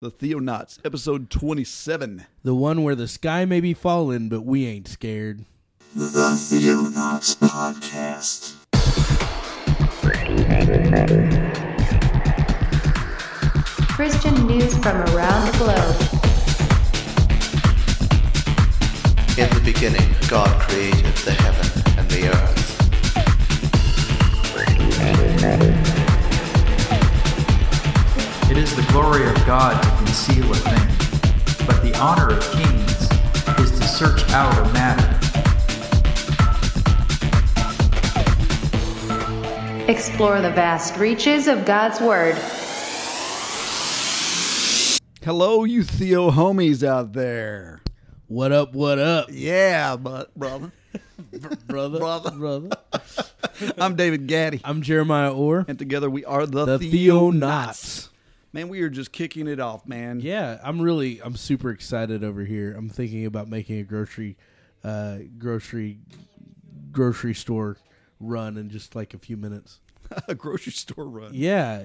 The Theonauts, episode 27. The one where the sky may be falling, but we ain't scared. The Theonauts Podcast. Christian news from around the globe. In the beginning, God created the heaven and the earth. It is the glory of God to conceal a thing, but the honor of kings is to search out a matter. Explore the vast reaches of God's Word. Hello, you Theo homies out there. What up, what up? Yeah, brother. Brother. I'm David Gaddy. I'm Jeremiah Orr. And together we are the Theonauts. Man, we are just kicking it off, man. Yeah, I'm super excited over here. I'm thinking about making a grocery store run in just like a few minutes. A grocery store run. Yeah.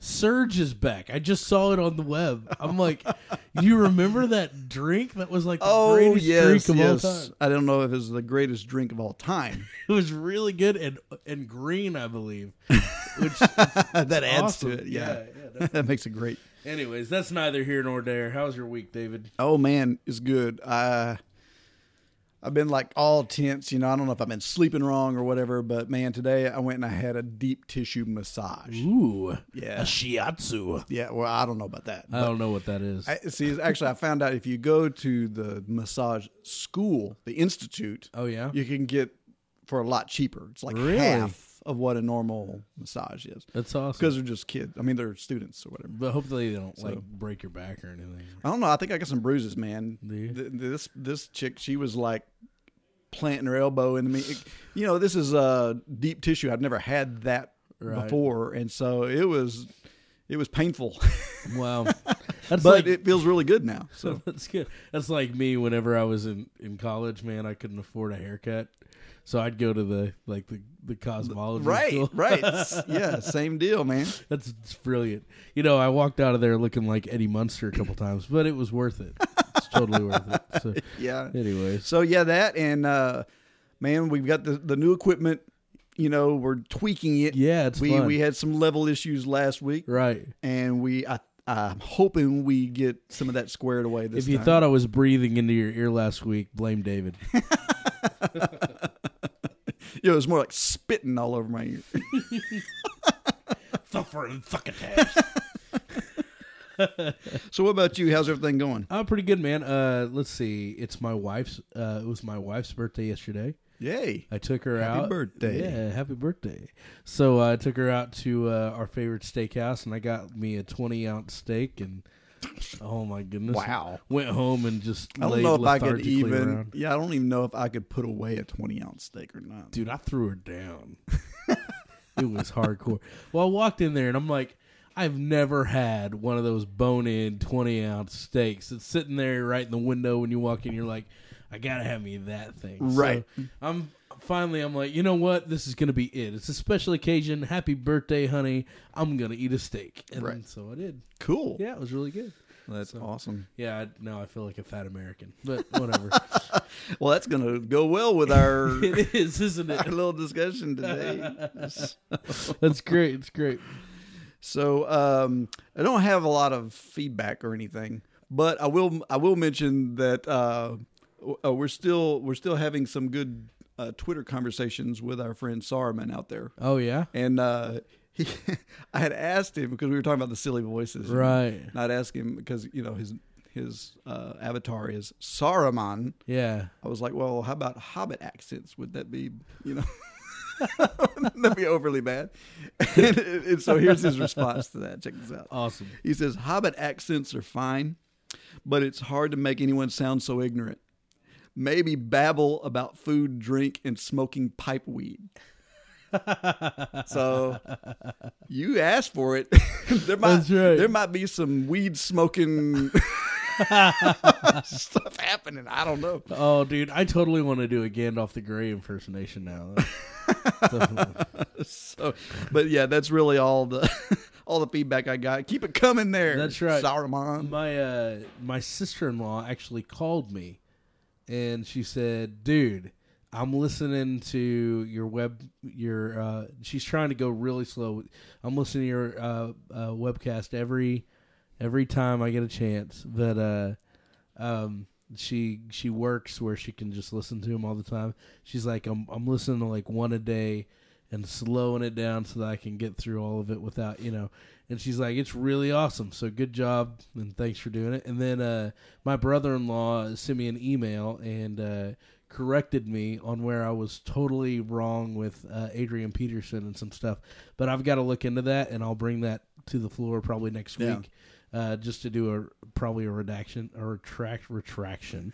Surge is back. I just saw it on the web. I'm like, you remember that drink? That was like the greatest drink of all time. I don't know if it was the greatest drink of all time. It was really good and green, I believe. Which that adds awesome. To it. Yeah, that makes it great. Anyways, that's neither here nor there. How's your week, David? Oh man, it's good. I've been like all tense, I don't know if I've been sleeping wrong or whatever, but man, today I went and I had a deep tissue massage. Ooh, yeah, a shiatsu. Yeah, well, I don't know about that. I don't know what that is. I found out if you go to the massage school, the institute. Oh yeah, you can get for a lot cheaper. It's like half of what a normal massage is. That's awesome. Because they're just kids. I mean, they're students or whatever. But hopefully they don't break your back or anything. I don't know. I think I got some bruises, man. This chick, she was like planting her elbow into me. This is deep tissue. I've never had that before, and so it was painful. Wow. That's but it feels really good now. So that's good. That's like me whenever I was in college, man. I couldn't afford a haircut. So I'd go to the cosmetology school. Right. Yeah, same deal, man. That's brilliant. I walked out of there looking like Eddie Munster a couple times, but it was worth it. It's totally worth it. So, yeah. Anyway. So, yeah, that and, man, we've got the new equipment. We're tweaking it. Yeah, it's fun. We had some level issues last week. Right. And I'm hoping we get some of that squared away this time. If you thought I was breathing into your ear last week, blame David. It was more like spitting all over my ear. Suffering thuckatash. So what about you? How's everything going? I'm pretty good, man. Let's see. It was my wife's birthday yesterday. Yay. I took her out. Happy birthday. Yeah, happy birthday. So I took her out to our favorite steakhouse, and I got me a 20-ounce steak, and oh my goodness. Wow. Went home and just laid lethargically around. Yeah, I don't even know if I could put away a 20-ounce steak or not. Dude, I threw her down. It was hardcore. Well, I walked in there, and I'm like, I've never had one of those bone-in 20-ounce steaks. It's sitting there right in the window when you walk in, you're like, I gotta have me that thing. Right. So I'm like, you know what? This is gonna be it. It's a special occasion. Happy birthday, honey. I'm gonna eat a steak. And so I did. Cool. Yeah, it was really good. That's awesome. Yeah, now I feel like a fat American, but whatever. Well, that's going to go well with our it is, isn't it? Our little discussion today. That's great. It's great. So I don't have a lot of feedback or anything, but I will mention that we're still having some good Twitter conversations with our friend Saruman out there. Oh yeah, and I had asked him because we were talking about the silly voices, right? And I'd ask him because his avatar is Saruman. Yeah, I was like, well, how about Hobbit accents? Would that be that'd be overly bad? And so here's his response to that. Check this out. Awesome. He says Hobbit accents are fine, but it's hard to make anyone sound so ignorant. Maybe babble about food, drink, and smoking pipe weed. So you asked for it. There might be some weed smoking stuff happening. I don't know. Oh, dude, I totally want to do a Gandalf the Grey impersonation now. So, but yeah, that's really all the all the feedback I got. Keep it coming there. That's right. Saruman. My sister-in-law actually called me, and she said, dude, I'm listening to your she's trying to go really slow. I'm listening to your webcast every time I get a chance. But she works where she can just listen to them all the time. She's like, I'm listening to like one a day and slowing it down so that I can get through all of it without, you know. And she's like, it's really awesome. So good job, and thanks for doing it. And then my brother-in-law sent me an email and corrected me on where I was totally wrong with Adrian Peterson and some stuff. But I've got to look into that, and I'll bring that to the floor probably next week. Just to do probably a redaction or retraction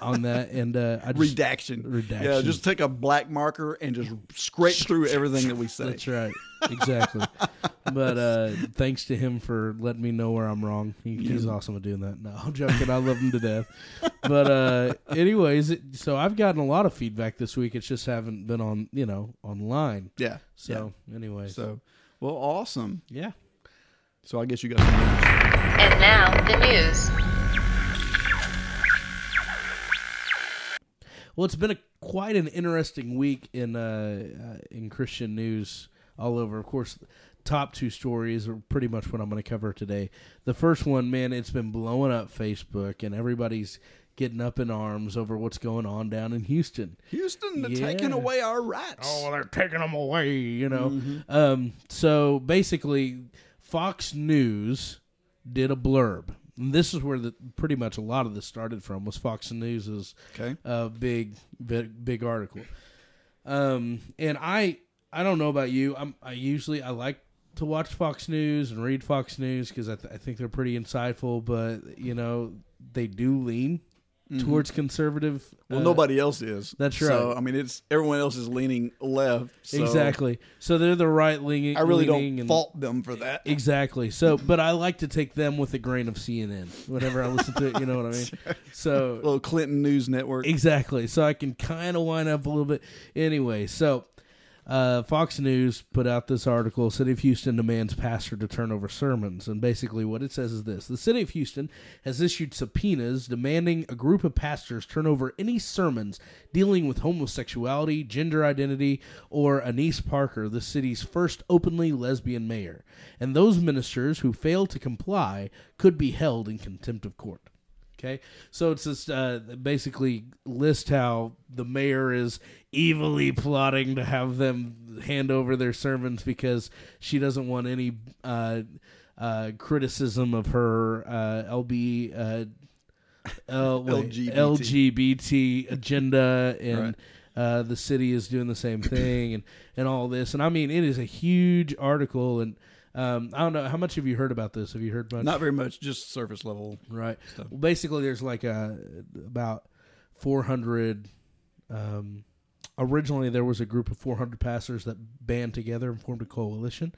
on that, and redaction. Yeah, just take a black marker and just scrape through everything that we say. That's right, exactly. But thanks to him for letting me know where I'm wrong. He's awesome at doing that. No, I'm joking. I love him to death. But anyways, so I've gotten a lot of feedback this week. It's just haven't been on, you know, online. Yeah. So anyways, well, awesome. Yeah. So I guess you got some news. And now, the news. Well, it's been quite an interesting week in Christian news all over. Of course, top two stories are pretty much what I'm going to cover today. The first one, man, it's been blowing up Facebook, and everybody's getting up in arms over what's going on down in Houston. Houston, they're taking away our rights. Oh, they're taking them away, you know. Mm-hmm. So, basically, Fox News did a blurb. And this is where pretty much a lot of this started from, was Fox News' big article. And I don't know about you. I usually like to watch Fox News and read Fox News because I think they're pretty insightful. But, you know, they do lean towards conservative. Well, nobody else is. That's right. So, I mean, everyone else is leaning left. So. Exactly. So they're the right leaning. I really don't fault them for that. Exactly. So, but I like to take them with a grain of CNN whenever I listen to it. You know what I mean? So little Clinton News Network. Exactly. So I can kind of wind up a little bit. Anyway, so Fox News put out this article, City of Houston demands pastor to turn over sermons. And basically what it says is this. The city of Houston has issued subpoenas demanding a group of pastors turn over any sermons dealing with homosexuality, gender identity, or Anise Parker, the city's first openly lesbian mayor. And those ministers who fail to comply could be held in contempt of court. Okay, so it's just basically list how the mayor is evilly plotting to have them hand over their sermons because she doesn't want any criticism of her LGBT agenda, and right. The city is doing the same thing and all this. And I mean, it is a huge article, and I don't know. How much have you heard about this? Have you heard much? Not very much, just surface level. Right. Stuff. Well, basically, there's like about 400. Originally, there was a group of 400 pastors that band together and formed a coalition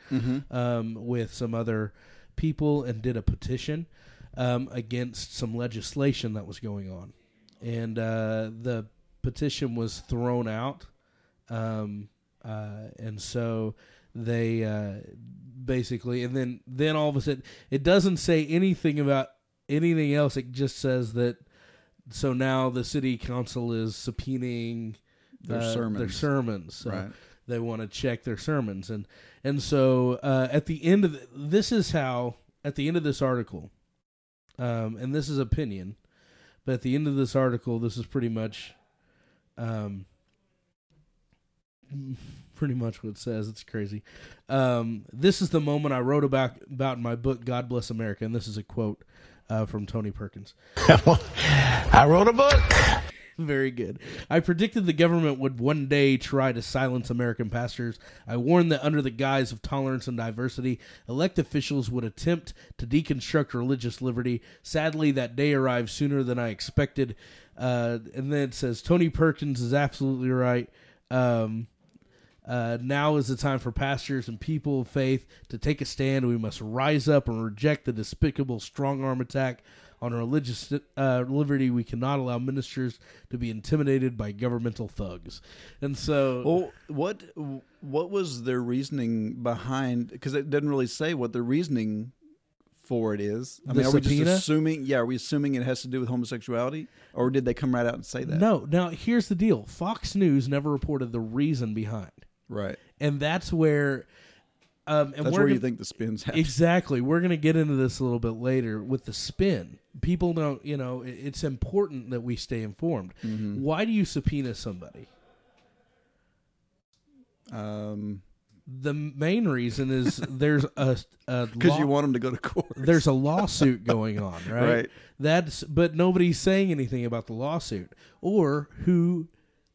with some other people and did a petition against some legislation that was going on. And the petition was thrown out. And so they... basically, and then all of a sudden, it doesn't say anything about anything else. It just says that, so now the city council is subpoenaing their sermons. So right. They want to check their sermons. And so at the end of this article, and this is opinion, but at the end of this article, this is pretty much what it says. It's crazy. This is the moment I wrote about in my book, God Bless America. And this is a quote from Tony Perkins. I wrote a book. Very good. I predicted the government would one day try to silence American pastors. I warned that under the guise of tolerance and diversity, elect officials would attempt to deconstruct religious liberty. Sadly, that day arrived sooner than I expected. And then it says, Tony Perkins is absolutely right. Now is the time for pastors and people of faith to take a stand. We must rise up and reject the despicable strong-arm attack on religious liberty. We cannot allow ministers to be intimidated by governmental thugs. And so... Well, what was their reasoning behind... Because it doesn't really say what their reasoning for it is. I mean, are we just assuming... Yeah, are we assuming it has to do with homosexuality? Or did they come right out and say that? No. Now, here's the deal. Fox News never reported the reason behind. Right. And that's where... and that's where you think the spin's happening. Exactly. We're going to get into this a little bit later with the spin. People don't, you know, it's important that we stay informed. Mm-hmm. Why do you subpoena somebody? The main reason is there's a because you want them to go to court. There's a lawsuit going on, right? Right. But nobody's saying anything about the lawsuit or who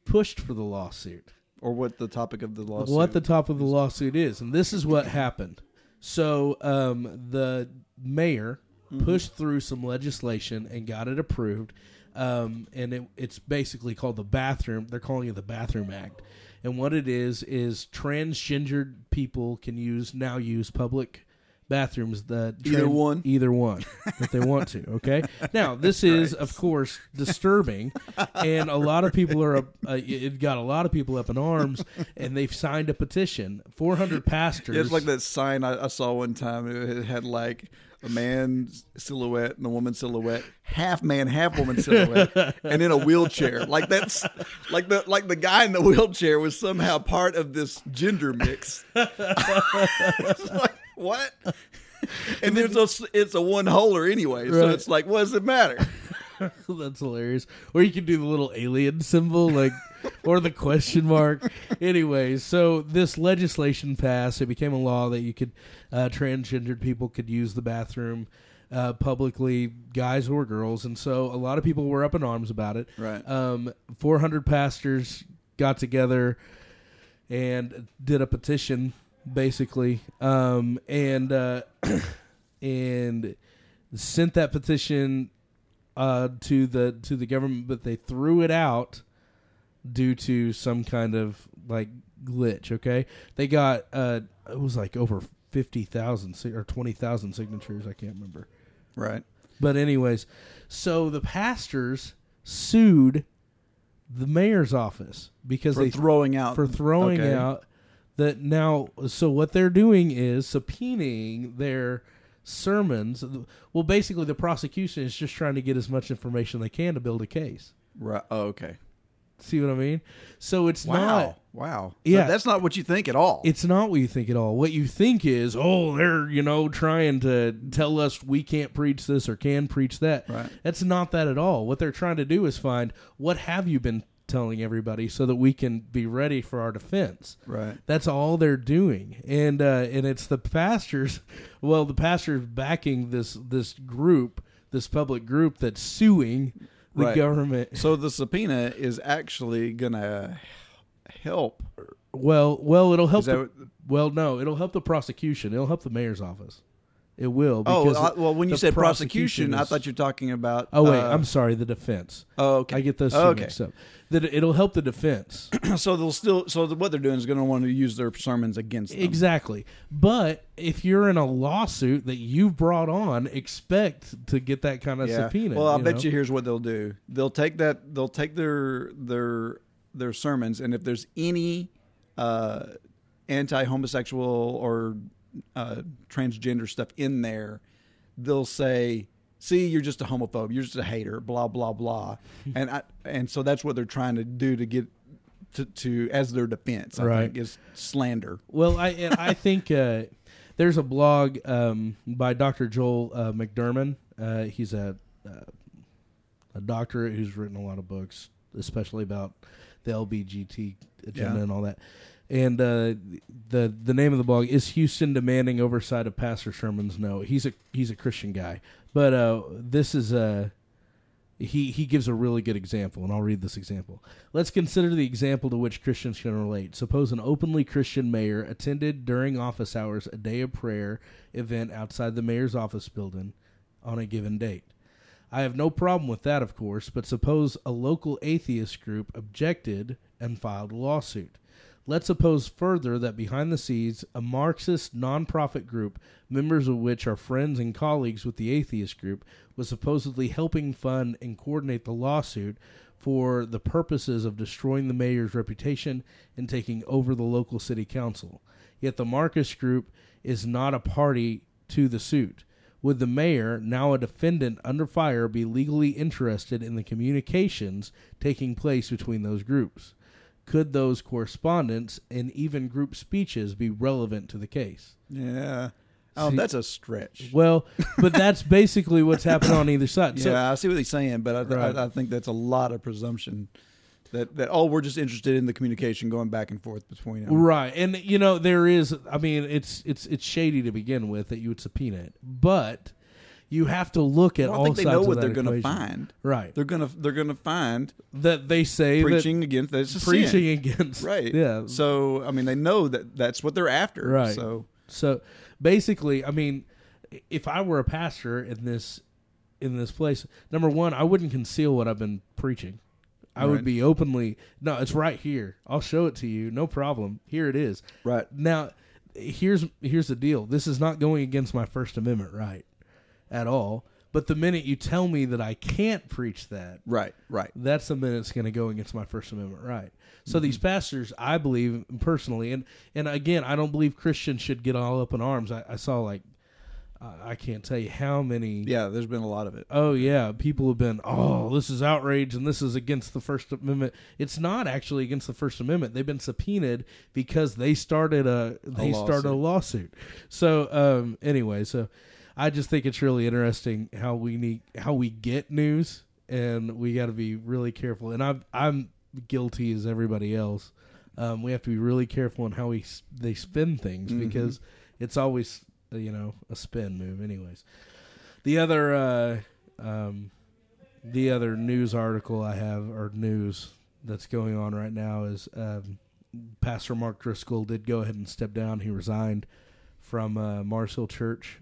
pushed for the lawsuit. Or what the topic of the lawsuit is. What the top of the lawsuit is. And this is what happened. So the mayor pushed through some legislation and got it approved. And it's basically called the bathroom. They're calling it the Bathroom Act. And what it is transgendered people can now use public bathrooms. Either one if they want to. Okay. Now this is, of course, disturbing, and a lot of people are. It got a lot of people up in arms, and they've signed a petition. 400 pastors. It's like that sign I saw one time. It had like a man's silhouette and a woman's silhouette, half man, half woman silhouette, and in a wheelchair. Like that's like the guy in the wheelchair was somehow part of this gender mix. It's like, what? And it's a one-holer anyway, right. So it's like, what does it matter? That's hilarious. Or you can do the little alien symbol, like, or the question mark. Anyway, so this legislation passed. It became a law that you could, transgendered people could use the bathroom publicly, guys or girls. And so a lot of people were up in arms about it. Right. 400 pastors got together and did a petition. Basically, and sent that petition to the government, but they threw it out due to some kind of like glitch. Okay, they got it was like over 50,000 or 20,000 signatures. I can't remember. Right, but anyways, so the pastors sued the mayor's office because for throwing out. That now, so what they're doing is subpoenaing their sermons. Well, basically, the prosecution is just trying to get as much information they can to build a case. Right. Oh, okay. See what I mean? So it's not. Wow. Yeah. So that's not what you think at all. It's not what you think at all. What you think is, oh, they're, you know, trying to tell us we can't preach this or can preach that. Right. That's not that at all. What they're trying to do is find what have you been telling everybody so that we can be ready for our defense. Right. That's all they're doing. And it's the pastors, well, the pastors backing this group, this public group that's suing the government. So the subpoena is actually going to help. Well, it'll help. It'll help the prosecution. It'll help the mayor's office. It will. Because when you said prosecution, I thought you were talking about... Oh, wait, I'm sorry, the defense. Oh, okay. I get those two mixed up. It'll help the defense. What they're doing is going to want to use their sermons against them. Exactly. But if you're in a lawsuit that you've brought on, expect to get that kind of subpoena. Well, I bet you here's what they'll do. They'll take that. They'll take their sermons, and if there's any anti-homosexual or... transgender stuff in there, they'll say, see, you're just a homophobe, you're just a hater, blah blah blah. and so that's what they're trying to do to get to as their defense, I think, is slander. Well, I think there's a blog by Dr. Joel McDermott. He's a doctor who's written a lot of books, especially about the LGBT agenda and all that. And the name of the blog is Houston Demanding Oversight of Pastor Sermons. No, he's a Christian guy, but this is he gives a really good example, and I'll read this example. Let's consider the example to which Christians can relate. Suppose an openly Christian mayor attended during office hours a day of prayer event outside the mayor's office building on a given date. I have no problem with that, of course, but suppose a local atheist group objected and filed a lawsuit. Let's suppose further that behind the scenes, a Marxist nonprofit group, members of which are friends and colleagues with the atheist group, was supposedly helping fund and coordinate the lawsuit for the purposes of destroying the mayor's reputation and taking over the local city council. Yet the Marxist group is not a party to the suit. Would the mayor, now a defendant under fire, be legally interested in the communications taking place between those groups? Could those correspondence and even group speeches be relevant to the case? Yeah. Oh, see, that's a stretch. Well, but that's basically what's happened on either side. Yeah, so, I see what he's saying, but I think that's a lot of presumption. That we're just interested in the communication going back and forth between them. Right. And, you know, there is, I mean, it's shady to begin with that you would subpoena it. But you have to look at all sides of that equation. I think they know what they're going to find. Right. They're going to find that they say preaching against. Right. Yeah. So, I mean, they know that that's what they're after. Right. So basically, I mean, if I were a pastor in this place, number one, I wouldn't conceal what I've been preaching. I would be openly, no, it's right here. I'll show it to you. No problem. Here it is. Right. Now, here's the deal. This is not going against my First Amendment right at all. But the minute you tell me that I can't preach that, right, that's the minute it's going to go against my First Amendment right. So these pastors, I believe personally, and again, I don't believe Christians should get all up in arms. I saw like, I can't tell you how many. Yeah, there's been a lot of it. Oh, yeah. People have been, this is outrage and this is against the First Amendment. It's not actually against the First Amendment. They've been subpoenaed because they started a lawsuit. So anyway, so I just think it's really interesting how we get news, and we got to be really careful. And I'm guilty as everybody else. We have to be really careful on how they spin things because it's always, you know, a spin move. Anyways, the other news article I have, or news that's going on right now, is Pastor Mark Driscoll did go ahead and step down. He resigned from Mars Hill Church,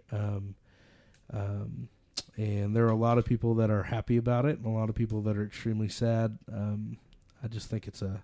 and there are a lot of people that are happy about it, and a lot of people that are extremely sad. I just think it's a.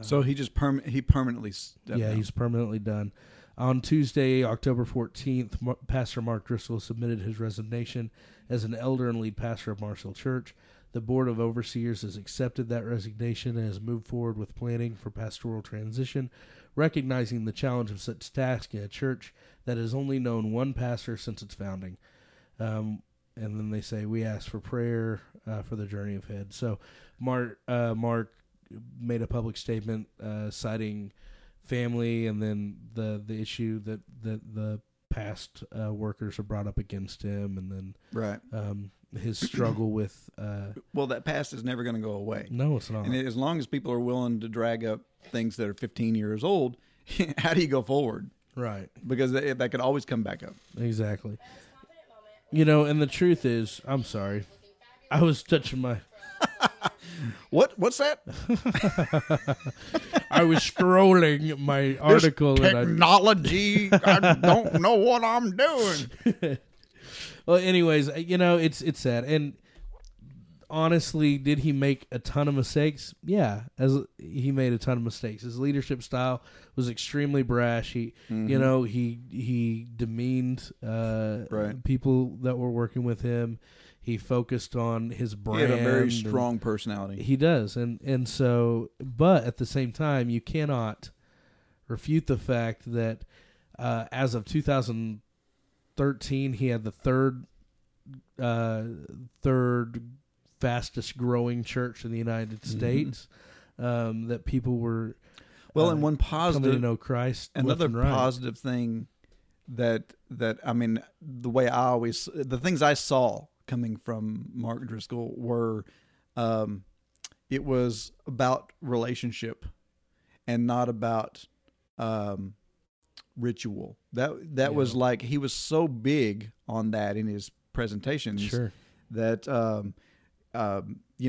So he just permanently stepped down. Yeah, he's permanently done. On Tuesday, October 14th, Pastor Mark Driscoll submitted his resignation as an elder and lead pastor of Mars Hill Church. The Board of Overseers has accepted that resignation and has moved forward with planning for pastoral transition, recognizing the challenge of such task in a church that has only known one pastor since its founding. And then they say, we ask for prayer for the journey ahead. So Mark made a public statement citing family, and then the issue that the past workers have brought up against him, and then his struggle with... well, that past is never going to go away. No, it's not. And as long as people are willing to drag up things that are 15 years old, how do you go forward? Right. Because that could always come back up. Exactly. You know, and the truth is... I'm sorry. I was touching my... What's that? I was scrolling my article. This technology. And I don't know what I'm doing. Well, anyways, you know, it's sad. And honestly, did he make a ton of mistakes? Yeah, he made a ton of mistakes. His leadership style was extremely brash. He, you know, he demeaned people that were working with him. He focused on his brand. He had a very strong personality. He does. And so, but at the same time, you cannot refute the fact that as of 2013, he had the third fastest growing church in the United States, that people were and one positive, coming to know Christ. Another positive thing that, I mean, the things I saw coming from Mark Driscoll were, it was about relationship and not about ritual. That was like, he was so big on that in his presentations that, you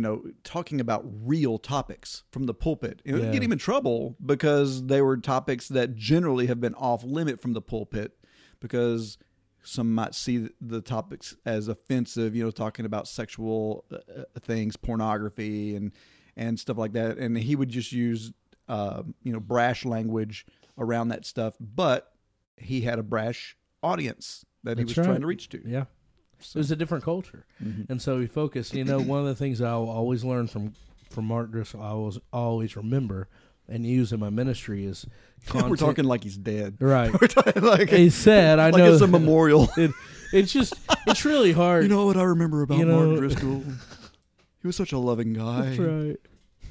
know, talking about real topics from the pulpit. It would get him in trouble because they were topics that generally have been off limit from the pulpit because some might see the topics as offensive, you know, talking about sexual things, pornography and stuff like that. And he would just use brash language around that stuff, but he had a brash audience that he was trying to reach to. Yeah. So. It was a different culture. Mm-hmm. And so he focused, one of the things I will always learn from Mark Driscoll, I will always remember and use in my ministry is content. We're talking like he's dead. Right. We're talking like he said, I know. Like it's a memorial. It's just, it's really hard. You know what I remember about Mark Driscoll? He was such a loving guy.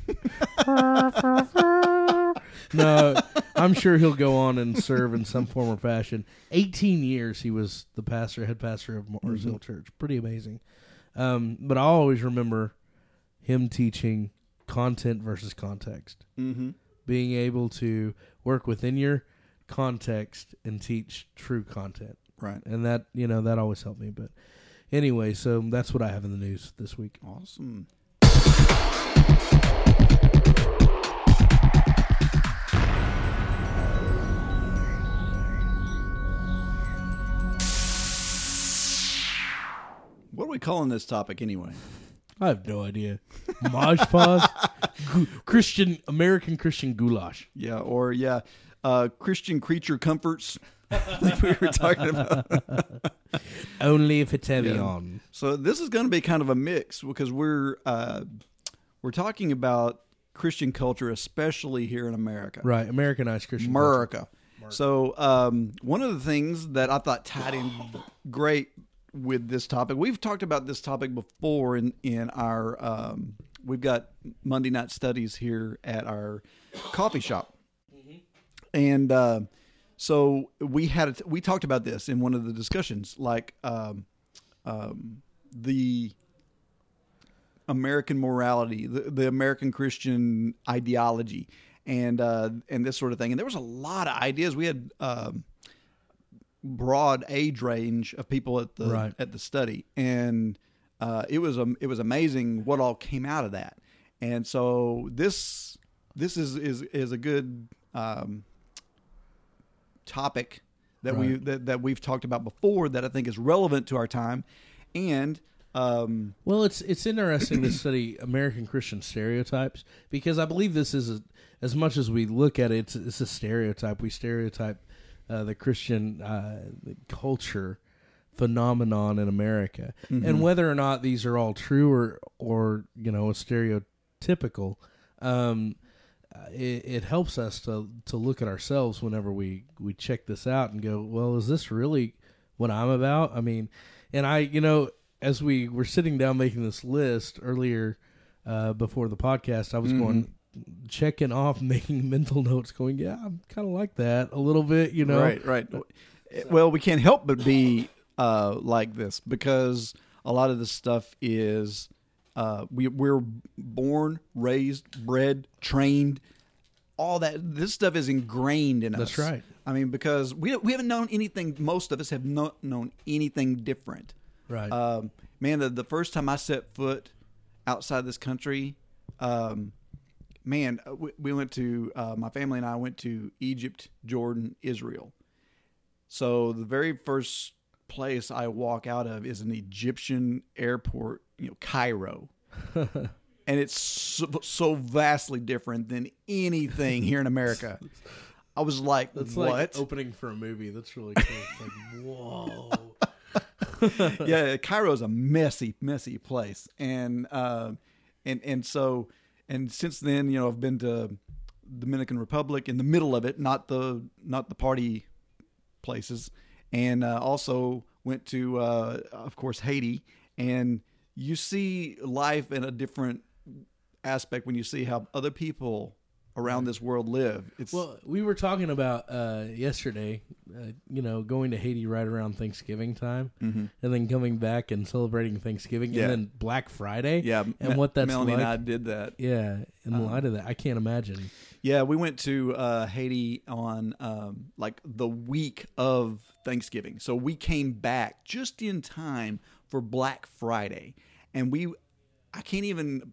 That's right. No, I'm sure he'll go on and serve in some form or fashion. 18 years he was the head pastor of Mars Hill Church. Pretty amazing. But I always remember him teaching content versus context. Mm-hmm. Being able to work within your context and teach true content. Right. And that, that always helped me. But anyway, so that's what I have in the news this week. Awesome. What are we calling this topic anyway? I have no idea. Moshpaz? American Christian goulash. Yeah, or Christian creature comforts. I think we were talking about. Only if it's heavy on. So this is going to be kind of a mix because we're talking about Christian culture, especially here in America. Right, Americanized Christian culture. America. So one of the things that I thought tied in great with this topic. We've talked about this topic before in our, we've got Monday night studies here at our coffee shop. Mm-hmm. And so we talked about this in one of the discussions, like the American morality, the American Christian ideology and this sort of thing. And there was a lot of ideas. We had, broad age range of people at the study, and it was amazing what all came out of that. And so this is a good topic that that we've talked about before that I think is relevant to our time. And it's interesting to study American Christian stereotypes because I believe this is as much as we look at it, it's a stereotype. We stereotype. The Christian culture phenomenon in America, mm-hmm. and whether or not these are all true or stereotypical, it helps us to look at ourselves whenever we check this out and go, well, is this really what I'm about? I mean, and I, as we were sitting down making this list earlier before the podcast, I was mm-hmm. going. Checking off, making mental notes, going, yeah, I'm kind of like that a little bit, Right. So. Well, we can't help but be like this because a lot of this stuff is we're born, raised, bred, trained, all that. This stuff is ingrained in us. That's right. I mean, because we haven't known anything. Most of us have not known anything different. Right. Man, the first time I set foot outside this country. Man, we went to, my family and I went to Egypt, Jordan, Israel. So the very first place I walk out of is an Egyptian airport, Cairo. And it's so vastly different than anything here in America. I was like, that's what? Like opening for a movie. That's really cool. It's like, whoa. Yeah, Cairo is a messy, messy place. And so... And since then, I've been to Dominican Republic in the middle of it, not the party places, and also went to, of course, Haiti. And you see life in a different aspect when you see how other people around this world live. Well, we were talking about yesterday, going to Haiti right around Thanksgiving time, mm-hmm. and then coming back and celebrating Thanksgiving, and then Black Friday, and what that's Melanie like. Melanie and I did that. Yeah, in light of that, I can't imagine. Yeah, we went to Haiti on the week of Thanksgiving, so we came back just in time for Black Friday, and I can't even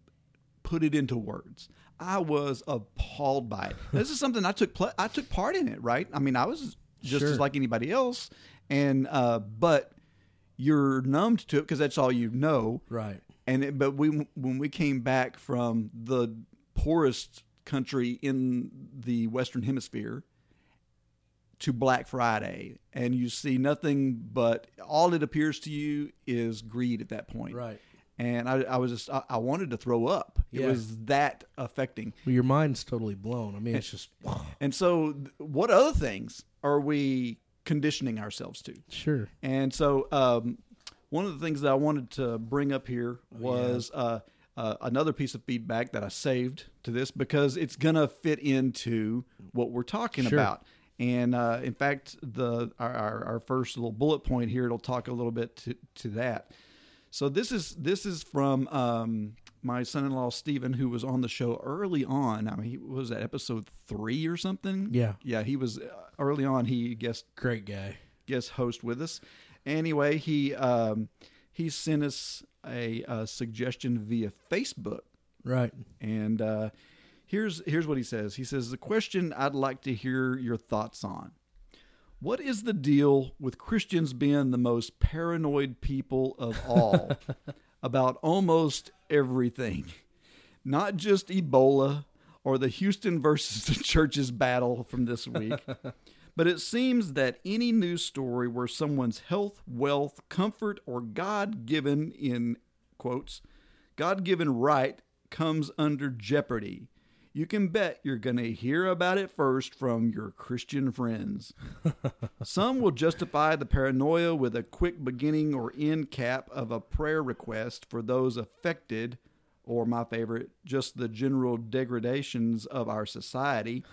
put it into words. I was appalled by it. This is something I took part in it, right? I mean, I was just as like anybody else, and but you're numbed to it because that's all you know, right? But when we came back from the poorest country in the Western Hemisphere to Black Friday, and you see nothing but all it appears to you is greed at that point. Right. And I was just, I wanted to throw up. Yeah. It was that affecting. Well, your mind's totally blown. I mean, it's just. And so what other things are we conditioning ourselves to? Sure. And so one of the things that I wanted to bring up here was another piece of feedback that I saved to this because it's going to fit into what we're talking about. And in fact, our first little bullet point here, it'll talk a little bit to that. So this is from my son-in-law Stephen, who was on the show early on. I mean, he was at episode 3 or something. Yeah, yeah, he was early on. He guest host with us. Anyway, he sent us a suggestion via Facebook. Right, and here's what he says. He says, the question I'd like to hear your thoughts on. What is the deal with Christians being the most paranoid people of all about almost everything? Not just Ebola or the Houston versus the churches battle from this week, but it seems that any news story where someone's health, wealth, comfort, or God-given, in quotes, God-given right comes under jeopardy. You can bet you're going to hear about it first from your Christian friends. Some will justify the paranoia with a quick beginning or end cap of a prayer request for those affected, or my favorite, just the general degradations of our society.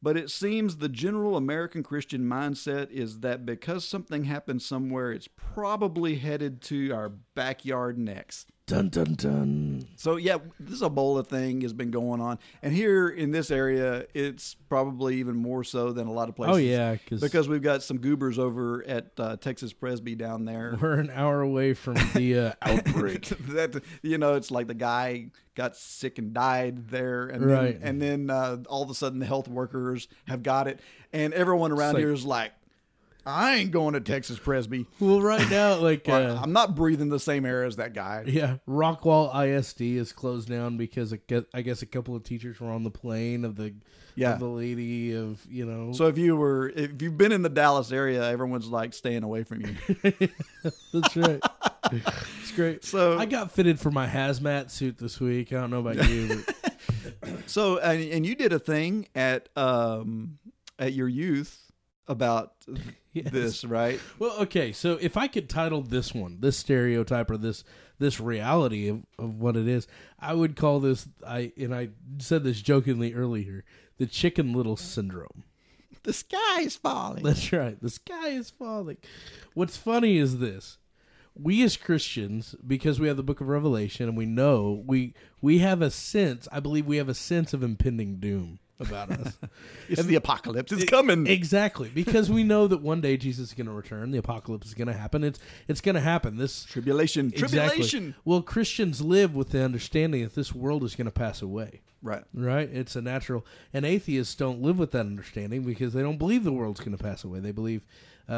But it seems the general American Christian mindset is that because something happened somewhere, it's probably headed to our backyard next. Dun, dun, dun. So, yeah, this Ebola thing has been going on. And here in this area, it's probably even more so than a lot of places. Oh, yeah. Because we've got some goobers over at Texas Presby down there. We're an hour away from the outbreak. That, you know, it's like the guy got sick and died there. And right. Then all of a sudden the health workers have got it. And everyone around here is like, I ain't going to Texas Presby. Well, right now, like... I'm not breathing the same air as that guy. Yeah. Rockwall ISD is closed down because I guess a couple of teachers were on the plane of the lady of, you know... So if you've been in the Dallas area, everyone's like staying away from you. That's right. It's great. So I got fitted for my hazmat suit this week. I don't know about you. So, and you did a thing at your youth... about this, right? Well, okay, so if I could title this stereotype or this reality of what it is, I would call this, I said this jokingly earlier, the Chicken Little syndrome. The sky is falling. That's right, the sky is falling. What's funny is this. We as Christians, because we have the book of Revelation and we know, we have a sense, I believe we have a sense of impending doom about us. It's the apocalypse. It's coming. Exactly. Because we know that one day Jesus is going to return. The apocalypse is going to happen. It's going to happen. This tribulation. Exactly. Tribulation. Well, Christians live with the understanding that this world is going to pass away. Right. Right? It's a natural. And atheists don't live with that understanding because they don't believe the world's going to pass away. They believe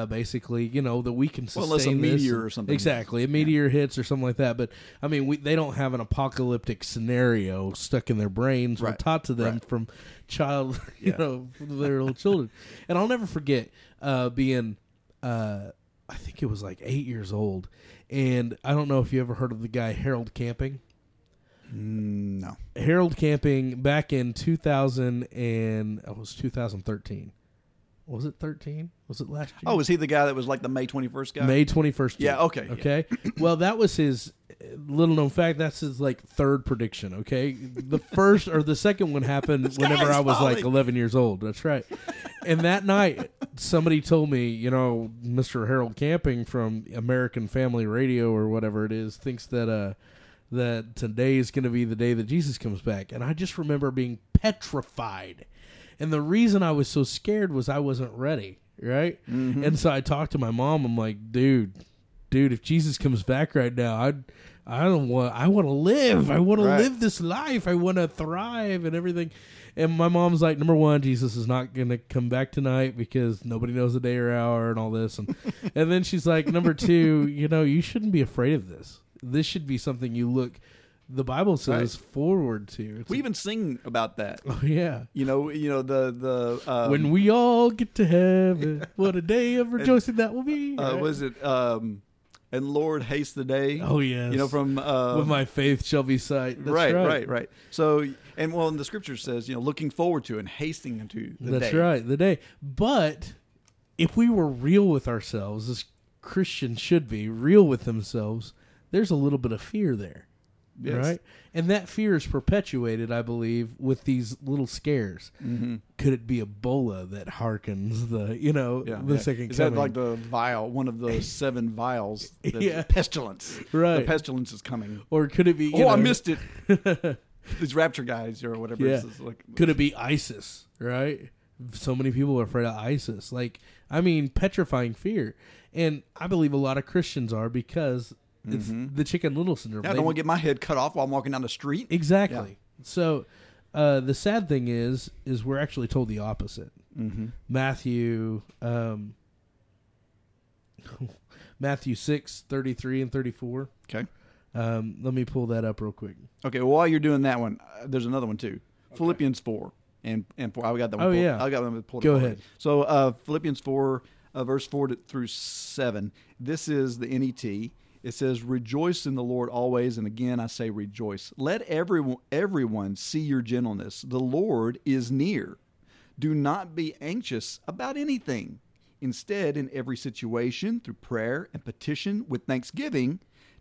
basically, you know, that we can sustain this. Well, unless a meteor or something. Exactly. A meteor hits or something like that. But, I mean, they don't have an apocalyptic scenario stuck in their brains or taught to them from child, from their little children. And I'll never forget being, I think it was like 8 years old. And I don't know if you ever heard of the guy Harold Camping. No. Harold Camping back in 2013. Was it 13? Was it last year? Oh, was he the guy that was like the May 21st guy? May 21st. Yeah, okay. Okay. Yeah. Well, that was his little known fact. That's his like third prediction, okay? The first or the second one happened whenever I was like 11 years old. That's right. And that night, somebody told me, you know, Mr. Harold Camping from American Family Radio or whatever it is thinks that today is going to be the day that Jesus comes back. And I just remember being petrified. And the reason I was so scared was I wasn't ready, right? Mm-hmm. And so I talked to my mom. I'm like, dude, if Jesus comes back right now, I want to live. I want to live this life. I want to thrive and everything. And my mom's like, number one, Jesus is not going to come back tonight because nobody knows the day or hour and all this. And, and then she's like, number two, you know, you shouldn't be afraid of this. This should be something you look The Bible says forward to. We even sing about that. Oh yeah. You know the when we all get to heaven, what a day of rejoicing that will be. Right? Was it and Lord haste the day? Oh yes. You know from when my faith shall be sight. That's right. So and the scripture says, looking forward to and hastening to the day. That's right, the day. But if we were real with ourselves, as Christians should be real with themselves, there's a little bit of fear there. Yes. Right? And that fear is perpetuated, I believe, with these little scares. Mm-hmm. Could it be Ebola that harkens the second coming? Is that like the vial, one of the seven vials? Yeah. Pestilence. Right. The pestilence is coming. Or could it be... I missed it. These rapture guys or whatever. Yeah. Could it be ISIS, right? So many people are afraid of ISIS. Petrifying fear. And I believe a lot of Christians are because... It's the Chicken Little syndrome. Yeah, I don't want to get my head cut off while I'm walking down the street. Exactly. Yeah. So the sad thing is we're actually told the opposite. Mm-hmm. Matthew 6:33 and 34. Okay. Let me pull that up real quick. Okay. Well, while you're doing that one, there's another one too. Okay. Philippians 4 and 4. I got that one. Oh pulled. Yeah. I got them pulled. Go ahead. So Philippians 4 verse 4 through 7. This is the NET. It says, rejoice in the Lord always, and again I say rejoice. Let everyone see your gentleness. The Lord is near. Do not be anxious about anything. Instead, in every situation, through prayer and petition with thanksgiving,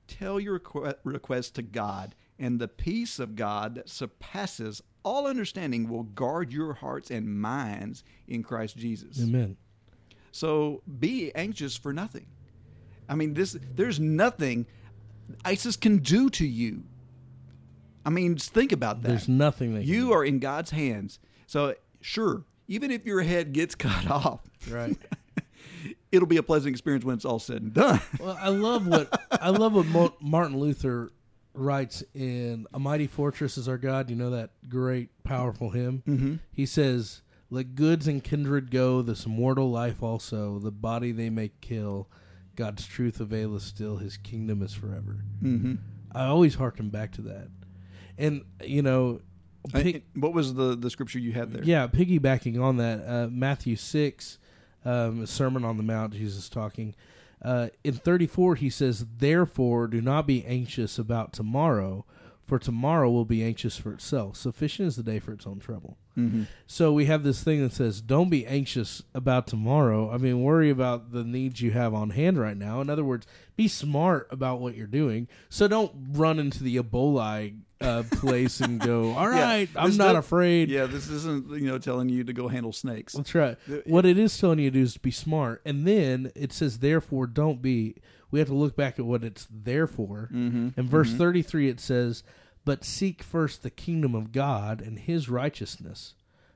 tell your request to God, and the peace of God that surpasses all understanding will guard your hearts and minds in Christ Jesus. Amen. So be anxious for nothing. There's nothing ISIS can do to you. Think about that. There's nothing they can do. You are in God's hands. So, sure, even if your head gets cut off, right, it'll be a pleasant experience when it's all said and done. Well, I love what Martin Luther writes in "A Mighty Fortress Is Our God." You know that great, powerful hymn. Mm-hmm. He says, "Let goods and kindred go, this mortal life also, the body they may kill. God's truth availeth still, his kingdom is forever." Mm-hmm. I always hearken back to that. And, what was the scripture you had there? Yeah, piggybacking on that, Matthew 6, Sermon on the Mount, Jesus talking. In 34, he says, "Therefore do not be anxious about tomorrow, for tomorrow will be anxious for itself. Sufficient is the day for its own trouble." Mm-hmm. So we have this thing that says, don't be anxious about tomorrow. Worry about the needs you have on hand right now. In other words, be smart about what you're doing. So don't run into the Ebola place and go, all right, I'm not afraid. Yeah, this isn't telling you to go handle snakes. That's right. What it is telling you to do is to be smart. And then it says, therefore, don't be... We have to look back at what it's there for. Mm-hmm. In verse 33, it says, "But seek first the kingdom of God and his righteousness,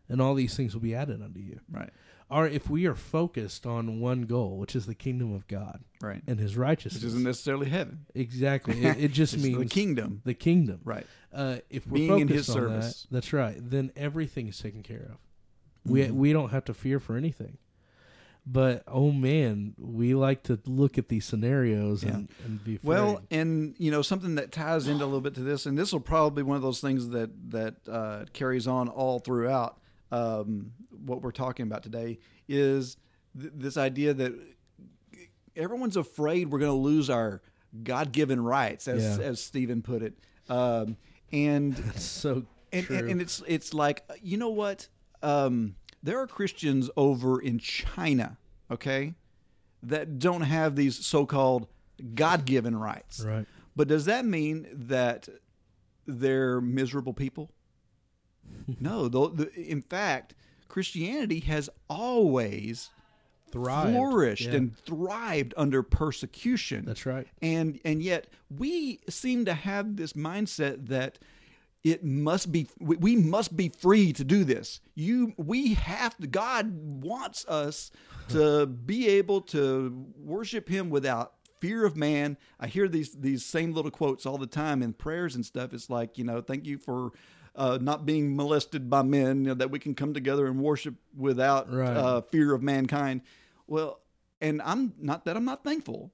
and all these things will be added unto you." Right. Or if we are focused on one goal, which is the kingdom of God and his righteousness. Which isn't necessarily heaven. Exactly. It just means... The kingdom. Right. If we're being focused in his service. That's right. Then everything is taken care of. Mm-hmm. We don't have to fear for anything. But, we like to look at these scenarios and be afraid. Well, and, something that ties into a little bit to this, and this will probably be one of those things that carries on all throughout what we're talking about today, is this idea that everyone's afraid we're going to lose our God-given rights, as Stephen put it. That's so true. And it's like, you know what? There are Christians over in China, okay, that don't have these so-called God-given rights. Right. But does that mean that they're miserable people? No. In fact, Christianity has always flourished and thrived under persecution. That's right. And yet we seem to have this mindset that it must be. We must be free to do this. We have to. God wants us to be able to worship Him without fear of man. I hear these same little quotes all the time in prayers and stuff. It's like, thank you for not being molested by men. That we can come together and worship without fear of mankind. Well, and I'm not thankful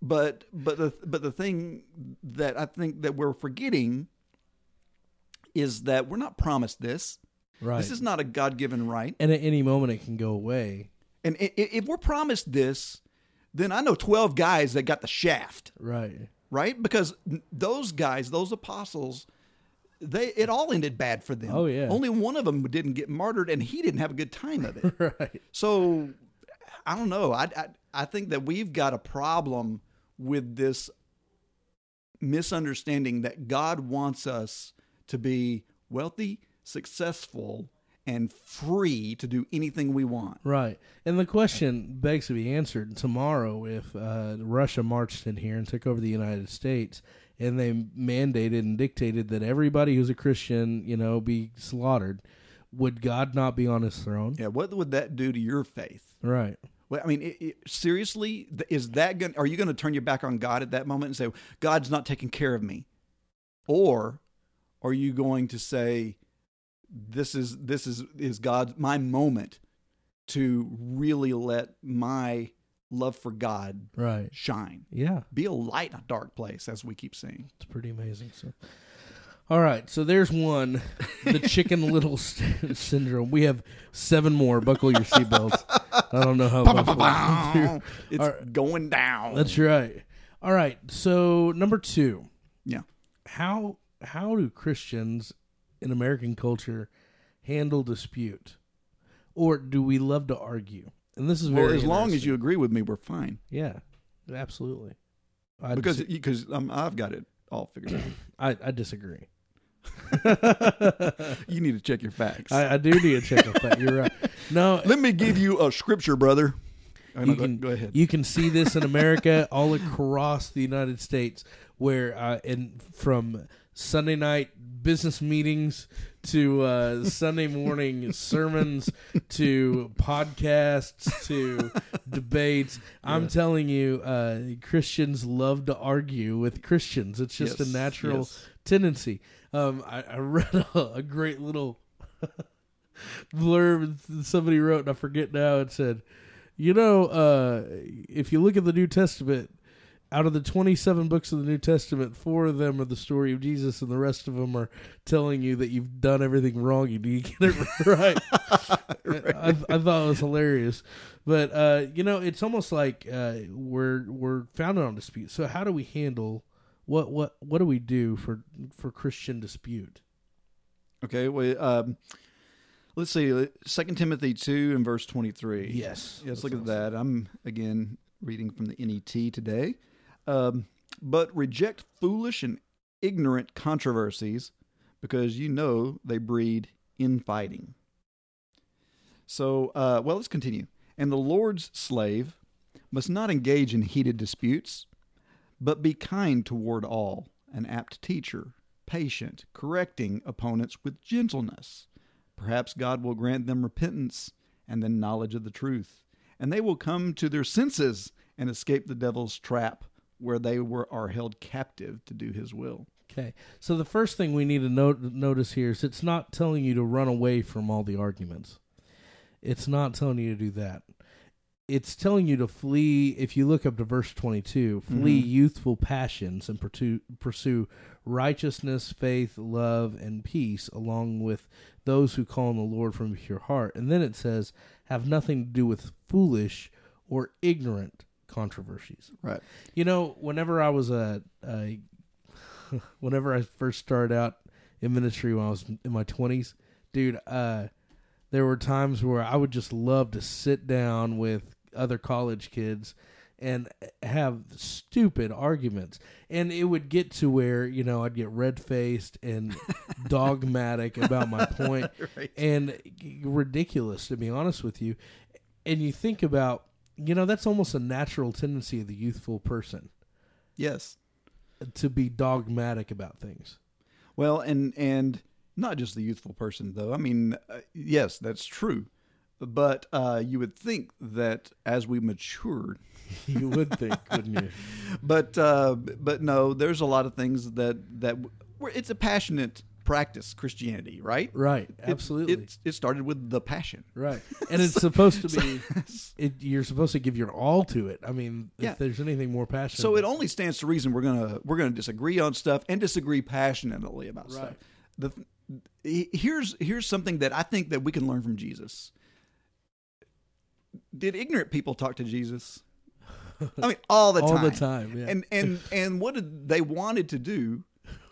But the thing that I think that we're forgetting is that we're not promised this. Right. This is not a God-given right. And at any moment it can go away. And if we're promised this, then I know 12 guys that got the shaft. Right. Right? Because those guys, those apostles, it all ended bad for them. Oh, yeah. Only one of them didn't get martyred, and he didn't have a good time of it. Right. So, I don't know. I think that we've got a problem with this misunderstanding that God wants us to be wealthy, successful, and free to do anything we want. Right. And the question begs to be answered tomorrow if Russia marched in here and took over the United States, and they mandated and dictated that everybody who's a Christian, be slaughtered. Would God not be on his throne? Yeah. What would that do to your faith? Right. Well, I mean, seriously, are you going to turn your back on God at that moment and say, God's not taking care of me? Or are you going to say, this is God's, my moment to really let my love for God shine. Yeah. Be a light in a dark place, as we keep saying. It's pretty amazing. So, all right. So there's one, the Chicken Little syndrome. We have 7 more. Buckle your seatbelts. I don't know how much. It's going down. That's right. All right. So number 2. Yeah. How do Christians in American culture handle dispute, or do we love to argue? And this is very interesting. As long as you agree with me, we're fine. Yeah, absolutely. Because I've got it all figured out. I disagree. You need to check your facts. I do need to check my facts. You're right. No, let me give you a scripture, brother. Go ahead. You can see this in America, all across the United States, where from Sunday night business meetings to Sunday morning sermons to podcasts to debates. I'm telling you, Christians love to argue with Christians. It's just a natural tendency. I read a great little blurb somebody wrote, and I forget now. It said, if you look at the New Testament, out of the 27 books of the New Testament, 4 of them are the story of Jesus, and the rest of them are telling you that you've done everything wrong. You need to get it right. Right. I thought it was hilarious. But, it's almost like we're founded on dispute. So how do we handle, what do we do for Christian dispute? Okay, let's see, 2 Timothy 2 and verse 23. Yes. Let's look at that. I'm, again, reading from the NET today. But reject foolish and ignorant controversies, because they breed infighting. So, let's continue. And the Lord's slave must not engage in heated disputes, but be kind toward all, an apt teacher, patient, correcting opponents with gentleness. Perhaps God will grant them repentance and the knowledge of the truth, and they will come to their senses and escape the devil's trap, where they are held captive to do his will. Okay, so the first thing we need to notice here is it's not telling you to run away from all the arguments. It's not telling you to do that. It's telling you to flee, if you look up to verse 22, flee youthful passions and pursue righteousness, faith, love, and peace, along with those who call on the Lord from a pure heart. And then it says, have nothing to do with foolish or ignorant controversies. Right. Whenever I was whenever I first started out in ministry when I was in my 20s, dude, there were times where I would just love to sit down with other college kids and have stupid arguments. And it would get to where, I'd get red-faced and dogmatic about my point. Right. And ridiculous, to be honest with you. And you think about, that's almost a natural tendency of the youthful person. Yes. To be dogmatic about things. Well, and not just the youthful person, though. I mean, yes, that's true. But you would think that as we matured... You would think, wouldn't you? But no, there's a lot of things that it's a passionate practice Christianity, right? Right, absolutely. It started with the Passion. Right, and it's supposed to be, you're supposed to give your all to it. I mean, if there's anything more passionate. So it only stands to reason we're gonna disagree on stuff and disagree passionately about stuff. Here's something that I think that we can learn from Jesus. Did ignorant people talk to Jesus? I mean, all the time. Yeah. And what did they wanted to do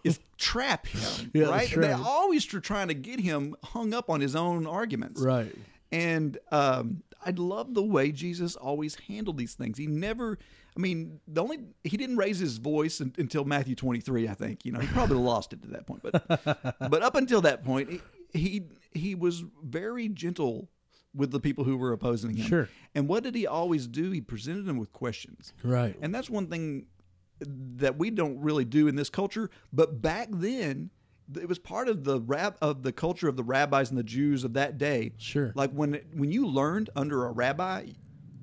is trap him, right? Right. They always were trying to get him hung up on his own arguments. Right. And I love the way Jesus always handled these things. He never, I mean, he didn't raise his voice until Matthew 23, I think. You know, he probably lost it to that point. But up until that point, he was very gentle with the people who were opposing him. Sure. And what did he always do? He presented them with questions. Right. And that's one thing that we don't really do in this culture. But back then, it was part of the culture of the rabbis and the Jews of that day. Sure. Like when you learned under a rabbi,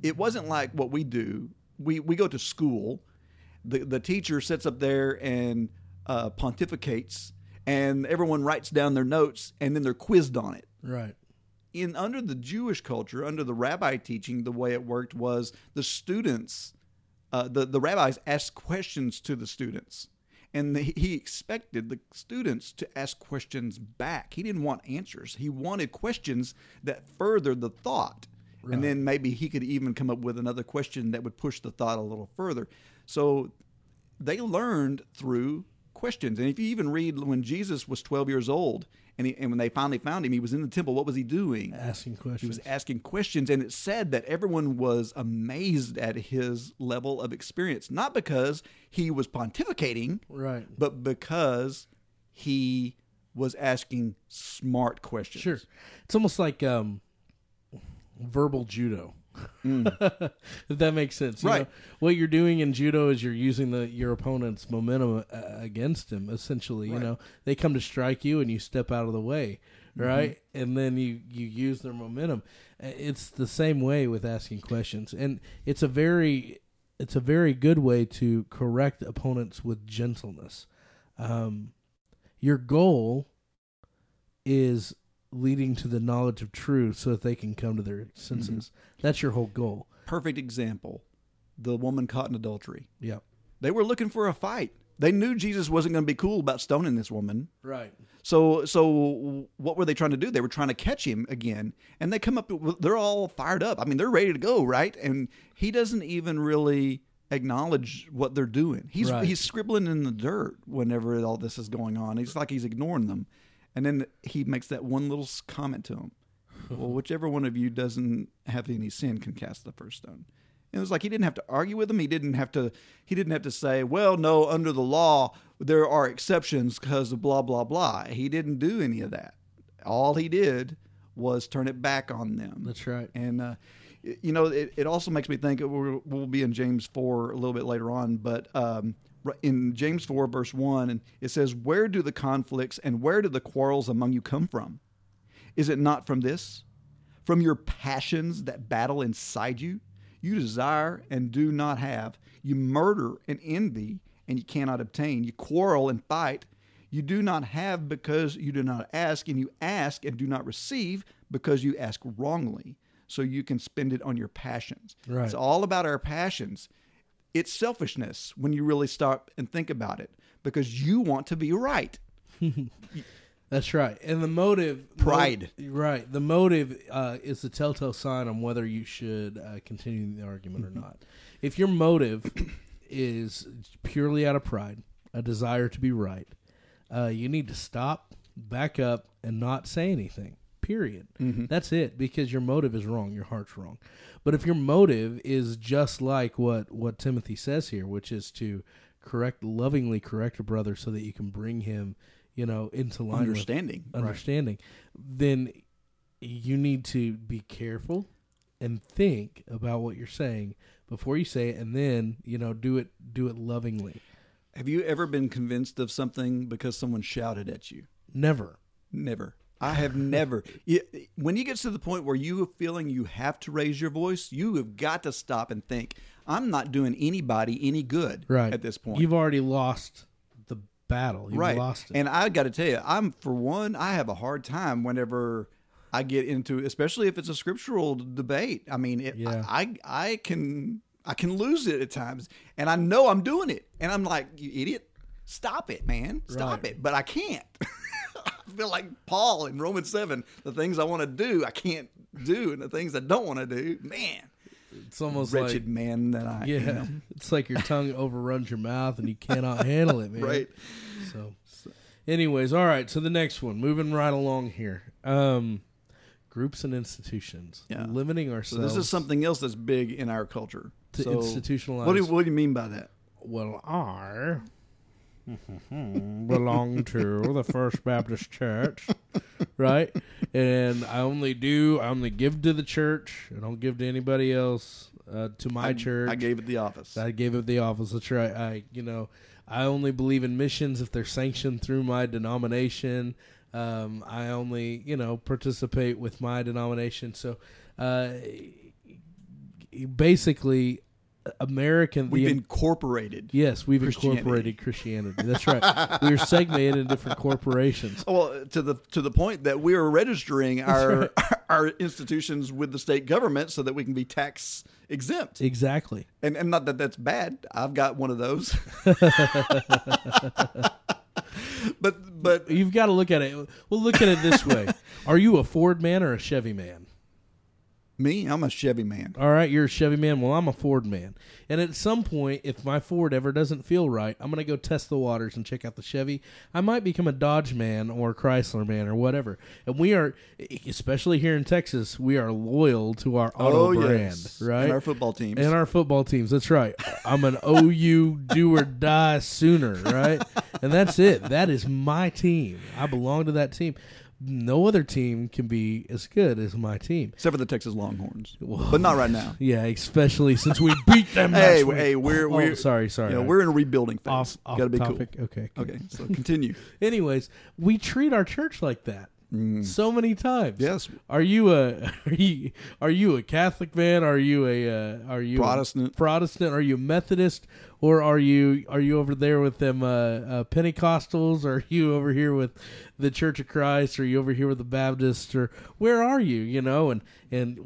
it wasn't like what we do. We go to school. The teacher sits up there and pontificates, and everyone writes down their notes, and then they're quizzed on it. Right. Under the Jewish culture, under the rabbi teaching, the way it worked was the students, the rabbis asked questions to the students. And he expected the students to ask questions back. He didn't want answers. He wanted questions that furthered the thought. Right. And then maybe he could even come up with another question that would push the thought a little further. So they learned through questions. And if you even read when Jesus was 12 years old, and when they finally found him, he was in the temple. What was he doing? Asking questions. He was asking questions. And it said that everyone was amazed at his level of experience, not because he was pontificating, right, but because he was asking smart questions. Sure. It's almost like verbal judo. If that makes sense. You know, what you're doing in judo is you're using your opponent's momentum against him, essentially. Right. You know, they come to strike you and you step out of the way, right? Mm-hmm. And then you use their momentum. It's the same way with asking questions, and it's a very good way to correct opponents with gentleness. Your goal is leading to the knowledge of truth so that they can come to their senses. Mm-hmm. That's your whole goal. Perfect example. The woman caught in adultery. Yeah. They were looking for a fight. They knew Jesus wasn't going to be cool about stoning this woman. Right. So what were they trying to do? They were trying to catch him again. And they come up, they're all fired up. I mean, they're ready to go, right? And he doesn't even really acknowledge what they're doing. He's scribbling in the dirt whenever all this is going on. It's like he's ignoring them. And then he makes that one little comment to him. Well, whichever one of you doesn't have any sin can cast the first stone. And it was like he didn't have to argue with him. He didn't have to say, well, no, under the law, there are exceptions because of blah, blah, blah. He didn't do any of that. All he did was turn it back on them. That's right. And, you know, it also makes me think, we'll be in James 4 a little bit later on, but in James 4, verse 1, and it says, where do the conflicts and where do the quarrels among you come from? Is it not from this? From your passions that battle inside you? You desire and do not have. You murder and envy, and you cannot obtain. You quarrel and fight. You do not have because you do not ask, and you ask and do not receive because you ask wrongly, so you can spend it on your passions. Right. It's all about our passions. It's selfishness when you really stop and think about it, because you want to be right. That's right. And the motive... Pride. Right. The motive is the telltale sign on whether you should continue the argument or not. If your motive is purely out of pride, a desire to be right, you need to stop, back up, and not say anything. Period. Mm-hmm. That's it, because your motive is wrong. Your heart's wrong. But if your motive is just like what Timothy says here, which is to lovingly correct a brother so that you can bring him, you know, into line understanding, right, then you need to be careful and think about what you're saying before you say it, and then, you know, do it lovingly. Have you ever been convinced of something because someone shouted at you? Never. I have never. When you get to the point where you are feeling you have to raise your voice, you have got to stop and think, I'm not doing anybody any good at this point. You've already lost the battle. You've right. lost it. And I got to tell you, I have a hard time whenever I get into, especially if it's a scriptural debate. I mean, I can lose it at times, and I know I'm doing it, and I'm like, you idiot, stop it, man, stop it. But I can't. I feel like Paul in Romans 7, the things I want to do, I can't do, and the things I don't want to do, man. It's almost wretched like, man that I am. You know? It's like your tongue overruns your mouth and you cannot handle it, man. Right. So, anyways, all right. So the next one, moving right along here. Groups and institutions, limiting ourselves. So this is something else that's big in our culture. To institutionalize. What do you mean by that? Well, I belong to the First Baptist Church, right? And I only give to the church. I don't give to anybody else. To my church, I gave it the office. That's right. I only believe in missions if they're sanctioned through my denomination. I only, participate with my denomination. So, basically, we've incorporated. Yes, we've incorporated Christianity. That's right. We're segmented in different corporations. Well, to the point that we are registering our institutions with the state government so that we can be tax exempt. Exactly. And not that that's bad. I've got one of those. But you've got to look at it. Well, look at it this way: are you a Ford man or a Chevy man? Me, I'm a Chevy man. All right, you're a Chevy man. Well, I'm a Ford man. And at some point, if my Ford ever doesn't feel right, I'm going to go test the waters and check out the Chevy. I might become a Dodge man or a Chrysler man or whatever. And we are, especially here in Texas, we are loyal to our auto brand, right? And our football teams. That's right. I'm an OU do or die Sooner, right? And that's it. That is my team. I belong to that team. No other team can be as good as my team. Except for the Texas Longhorns. Well, but not right now. Yeah, especially since we beat them last week. Hey, we're sorry. You know, we're in a rebuilding phase. Off gotta be topic. Cool. Okay, so continue. Anyways, we treat our church like that. So many times. Yes. Are you a Catholic man? Are you Protestant? Are you Methodist? Or are you over there with them Pentecostals? Are you over here with the Church of Christ? Are you over here with the Baptists? Or where are you? And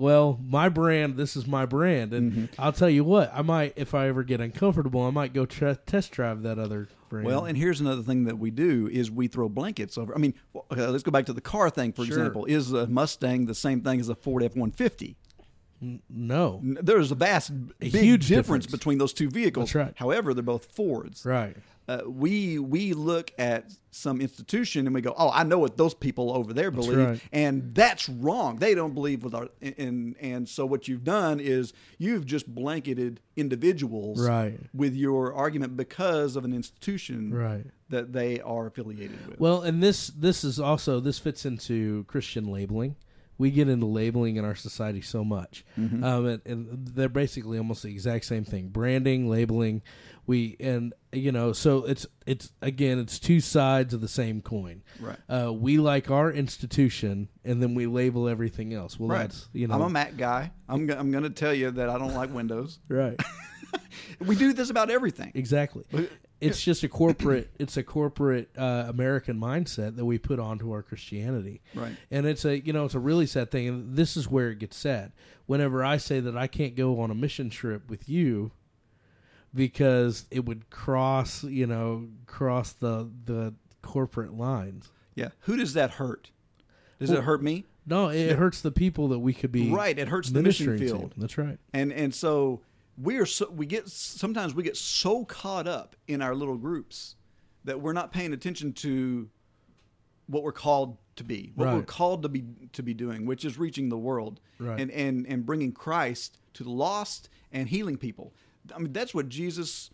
my brand. This is my brand. And I'll tell you what. I might, if I ever get uncomfortable, I might go test drive that other. Well, and here's another thing that we do is we throw blankets over. I mean, let's go back to the car thing, for example. Is a Mustang the same thing as a Ford F-150? No. There's a huge difference between those two vehicles. That's right. However, they're both Fords. Right. We look at some institution and we go, I know what those people over there believe, and that's wrong. They don't believe and so what you've done is you've just blanketed individuals with your argument because of an institution that they are affiliated with. Well, and this fits into Christian labeling. We get into labeling in our society so much. And they're basically almost the exact same thing. Branding, labeling, so it's two sides of the same coin. Right. We like our institution, and then we label everything else. Well, I'm a Mac guy. I'm going to tell you that I don't like Windows. Right. We do this about everything. Exactly. It's just a corporate. It's a corporate American mindset that we put onto our Christianity, right? And it's a really sad thing. And this is where it gets sad. Whenever I say that I can't go on a mission trip with you because it would cross the corporate lines. Yeah, who does that hurt? Does it hurt me? No, it hurts the people that we could be. Right, it hurts the mission field. To. That's right. And so. We get so caught up in our little groups that we're not paying attention to what we're called to be, we're called to be doing, which is reaching the world and bringing Christ to the lost and healing people. I mean, that's what Jesus,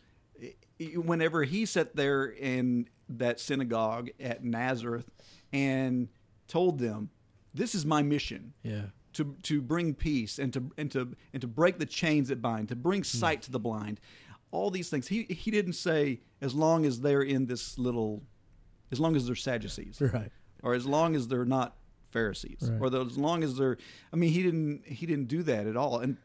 whenever he sat there in that synagogue at Nazareth and told them, "This is my mission." Yeah. To bring peace and to break the chains that bind, to bring sight to the blind, all these things. He didn't say as long as they're Sadducees, or as long as they're not Pharisees, right. Or as long as they're. I mean, he didn't do that at all, and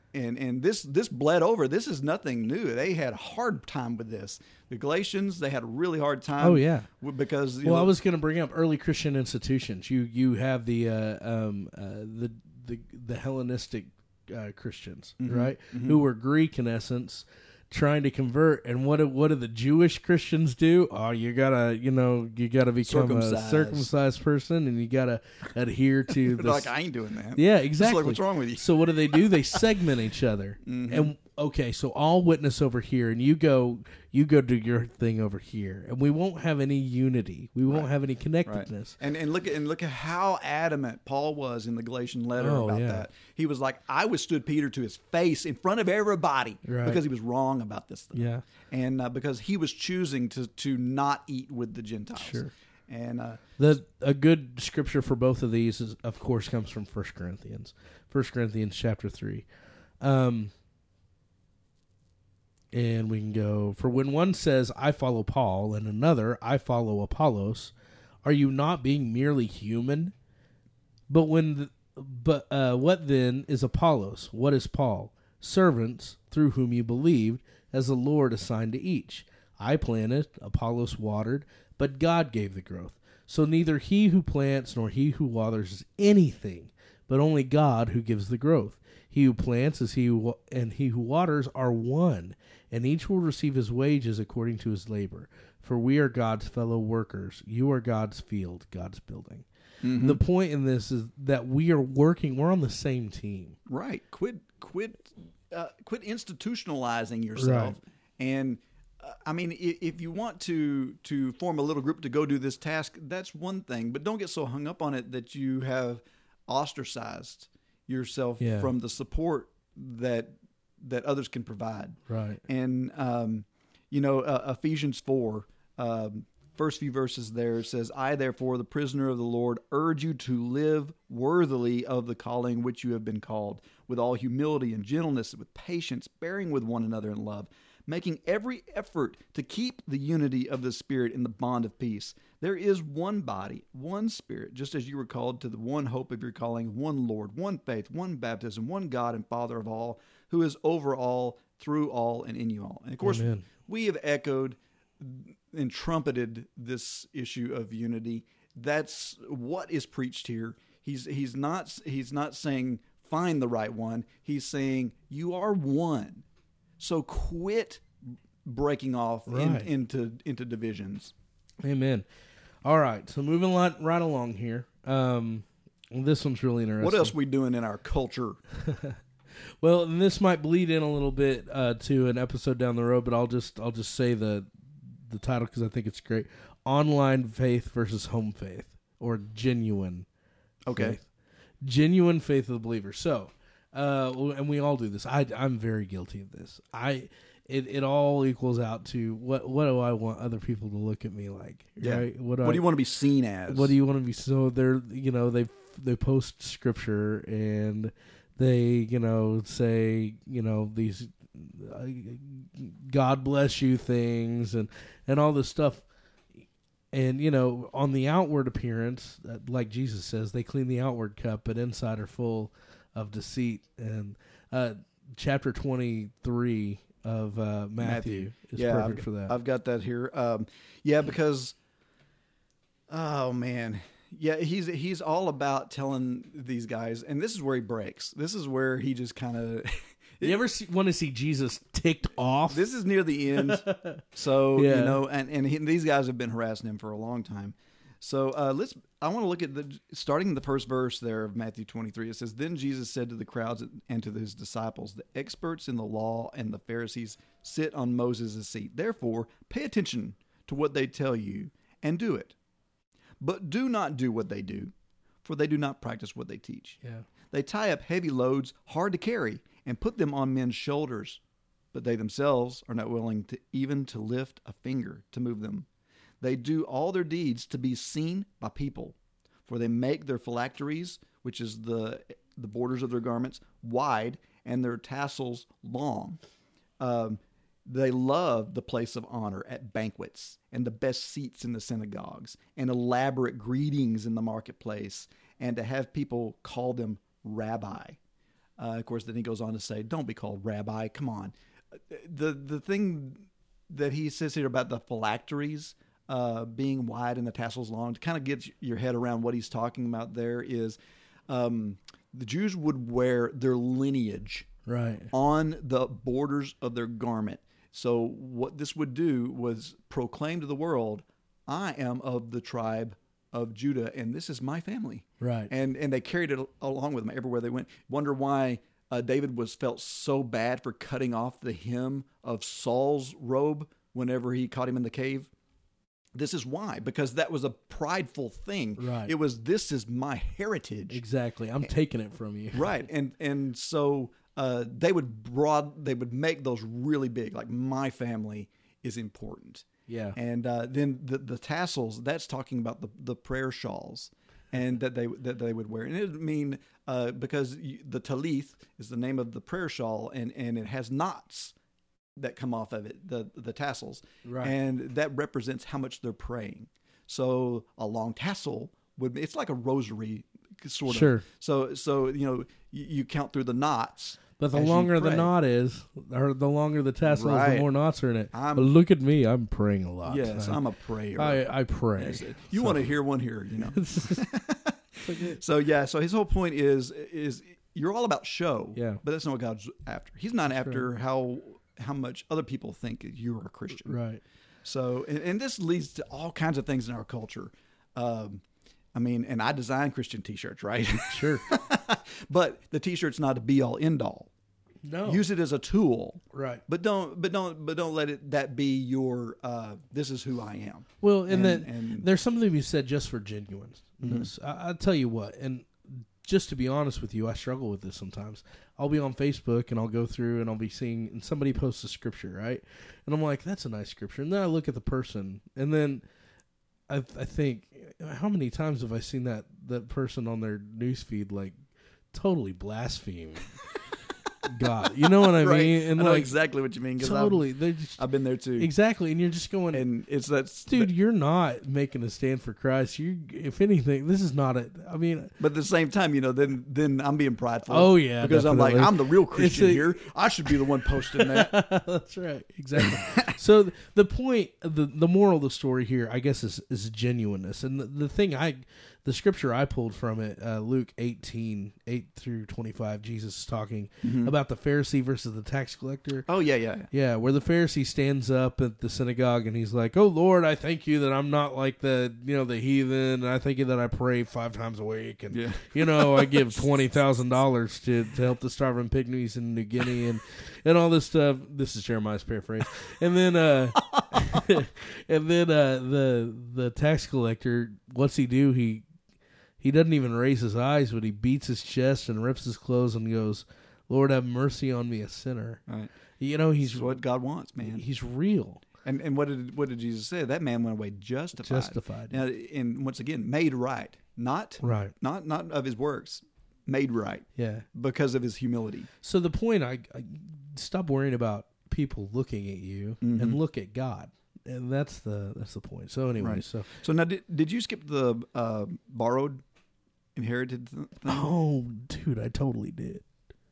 this bled over. This is nothing new. They had a hard time with this. The Galatians, they had a really hard time. Oh yeah, because I was going to bring up early Christian institutions. You have the Hellenistic Christians, mm-hmm. right, mm-hmm. who were Greek in essence, trying to convert. And what do the Jewish Christians do? Oh, you gotta become a circumcised person, and you gotta adhere to this. Like, I ain't doing that. Yeah, exactly. It's like, what's wrong with you? So what do? They segment each other. Mm-hmm. And okay, so I'll witness over here, and you go do your thing over here, and we won't have any unity. We won't have any connectedness. Right. And look at how adamant Paul was in the Galatian letter about that. He was like, I withstood Peter to his face in front of everybody because he was wrong about this thing. Yeah, and because he was choosing to not eat with the Gentiles. Sure. And a good scripture for both of these is, of course, comes from 1 Corinthians, 1 Corinthians chapter 3. And we can go, for when one says, I follow Paul, and another, I follow Apollos, are you not being merely human? But what then is Apollos? What is Paul? Servants through whom you believed, as the Lord assigned to each. I planted, Apollos watered, but God gave the growth. So neither he who plants nor he who waters is anything, but only God who gives the growth. He who plants and he who waters are one, and each will receive his wages according to his labor. For we are God's fellow workers. You are God's field, God's building. Mm-hmm. The point in this is that we are working. We're on the same team. Right. Quit institutionalizing yourself. Right. And I mean, if you want to form a little group to go do this task, that's one thing. But don't get so hung up on it that you have ostracized yourself from the support that others can provide. Right. And, Ephesians 4, first few verses there, says, I, therefore, the prisoner of the Lord, urge you to live worthily of the calling which you have been called, with all humility and gentleness, with patience, bearing with one another in love, making every effort to keep the unity of the Spirit in the bond of peace. There is one body, one Spirit, just as you were called to the one hope of your calling, one Lord, one faith, one baptism, one God and Father of all, who is over all, through all, and in you all. And of course, Amen. We have echoed and trumpeted this issue of unity. That's what is preached here. He's not saying find the right one. He's saying you are one. So quit breaking off into divisions. Amen. All right, so moving right along here. This one's really interesting. What else are we doing in our culture? Well, and this might bleed in a little bit to an episode down the road, but I'll just say the title because I think it's great: Online Faith versus Home Faith, or Genuine. Okay. Faith. Genuine faith of the believer. So. And we all do this. I'm very guilty of this. It all equals out to what do I want other people to look at me like? Right? Yeah. What do you want to be seen as? What do you want to be? So they're, they post scripture, and they, say, these God bless you things and all this stuff. And, on the outward appearance, like Jesus says, they clean the outward cup, but inside are full of deceit. And chapter 23 of Matthew is perfect for that. I've got that here. Because he's all about telling these guys, and this is where he breaks. This is where he just kind of. You ever want to see Jesus ticked off? This is near the end, so and these guys have been harassing him for a long time. So I want to look at starting the first verse there of Matthew 23. It says, Then Jesus said to the crowds and to his disciples, the experts in the law and the Pharisees sit on Moses' seat. Therefore, pay attention to what they tell you and do it. But do not do what they do, for they do not practice what they teach. Yeah. They tie up heavy loads, hard to carry, and put them on men's shoulders. But they themselves are not willing to even to lift a finger to move them. They do all their deeds to be seen by people, for they make their phylacteries, which is the borders of their garments, wide, and their tassels long. They loved the place of honor at banquets and the best seats in the synagogues and elaborate greetings in the marketplace and to have people call them rabbi. Of course, then he goes on to say, don't be called rabbi. Come on. The thing that he says here about the phylacteries being wide and the tassels long, to kind of get your head around what he's talking about there is the Jews would wear their lineage on the borders of their garment. So what this would do was proclaim to the world, I am of the tribe of Judah, and this is my family. Right. And they carried it along with them everywhere they went. Wonder why David was felt so bad for cutting off the hem of Saul's robe whenever he caught him in the cave. This is why, because that was a prideful thing. Right. It was, this is my heritage. Exactly. I'm taking it from you. Right. And so... they would make those really big, like my family is important. Yeah. And then the tassels, that's talking about the prayer shawls and that they would wear. And it would mean, because the talith is the name of the prayer shawl and it has knots that come off of it, the tassels. Right. And that represents how much they're praying. So a long tassel would, it's like a rosary sort of. Sure. So, you know, you count through the knots. But the longer the knot is, or the longer the tassel is, the more knots are in it. But look at me, I'm praying a lot. Yes, I'm a prayer. I pray. Yes. You want to hear one here, you know. So his whole point is you're all about show, but that's not what God's after. He's not after how much other people think you're a Christian. Right. So, and this leads to all kinds of things in our culture. I mean, and I design Christian t-shirts, right? Sure. But the t-shirt's not a be-all, end-all. No. Use it as a tool. Right. But don't let it that be your, this is who I am. Well, and there's something to be said just for genuineness. Mm-hmm. I'll tell you what, and just to be honest with you, I struggle with this sometimes. I'll be on Facebook and I'll go through and I'll be seeing, and somebody posts a scripture, right? And I'm like, that's a nice scripture. And then I look at the person, and then I think, how many times have I seen that person on their newsfeed like totally blaspheme God? You know what I mean? And I know exactly what you mean. Totally, I've been there too. Exactly, and you're just going, and it's that, dude. You're not making a stand for Christ. You, if anything, this is not it. I mean, but at the same time, you know, then I'm being prideful. Oh yeah, because definitely. I'm like, I'm the real Christian here. I should be the one posting that. That's right, exactly. So the point, the moral of the story here, I guess, is genuineness. And the scripture I pulled from it, Luke 18, 8 through 25, Jesus is talking about the Pharisee versus the tax collector. Oh, yeah. Yeah, where the Pharisee stands up at the synagogue and he's like, oh, Lord, I thank you that I'm not like the heathen. And I thank you that I pray 5 times a week. And, I give $20,000 to help the starving pygmies in New Guinea and all this stuff. This is Jeremiah's paraphrase. And then the tax collector, what's he do? He doesn't even raise his eyes, but he beats his chest and rips his clothes and goes, Lord, have mercy on me, a sinner. Right. You know, it's what God wants, man. He's real. And what did Jesus say? That man went away justified. Justified. Now, and once again, made right. Not of his works. Made right. Yeah. Because of his humility. So the point, I stop worrying about people looking at you and look at God. And that's the point. So anyway, right. So now did you skip the borrowed, inherited thing? Oh, dude, I totally did.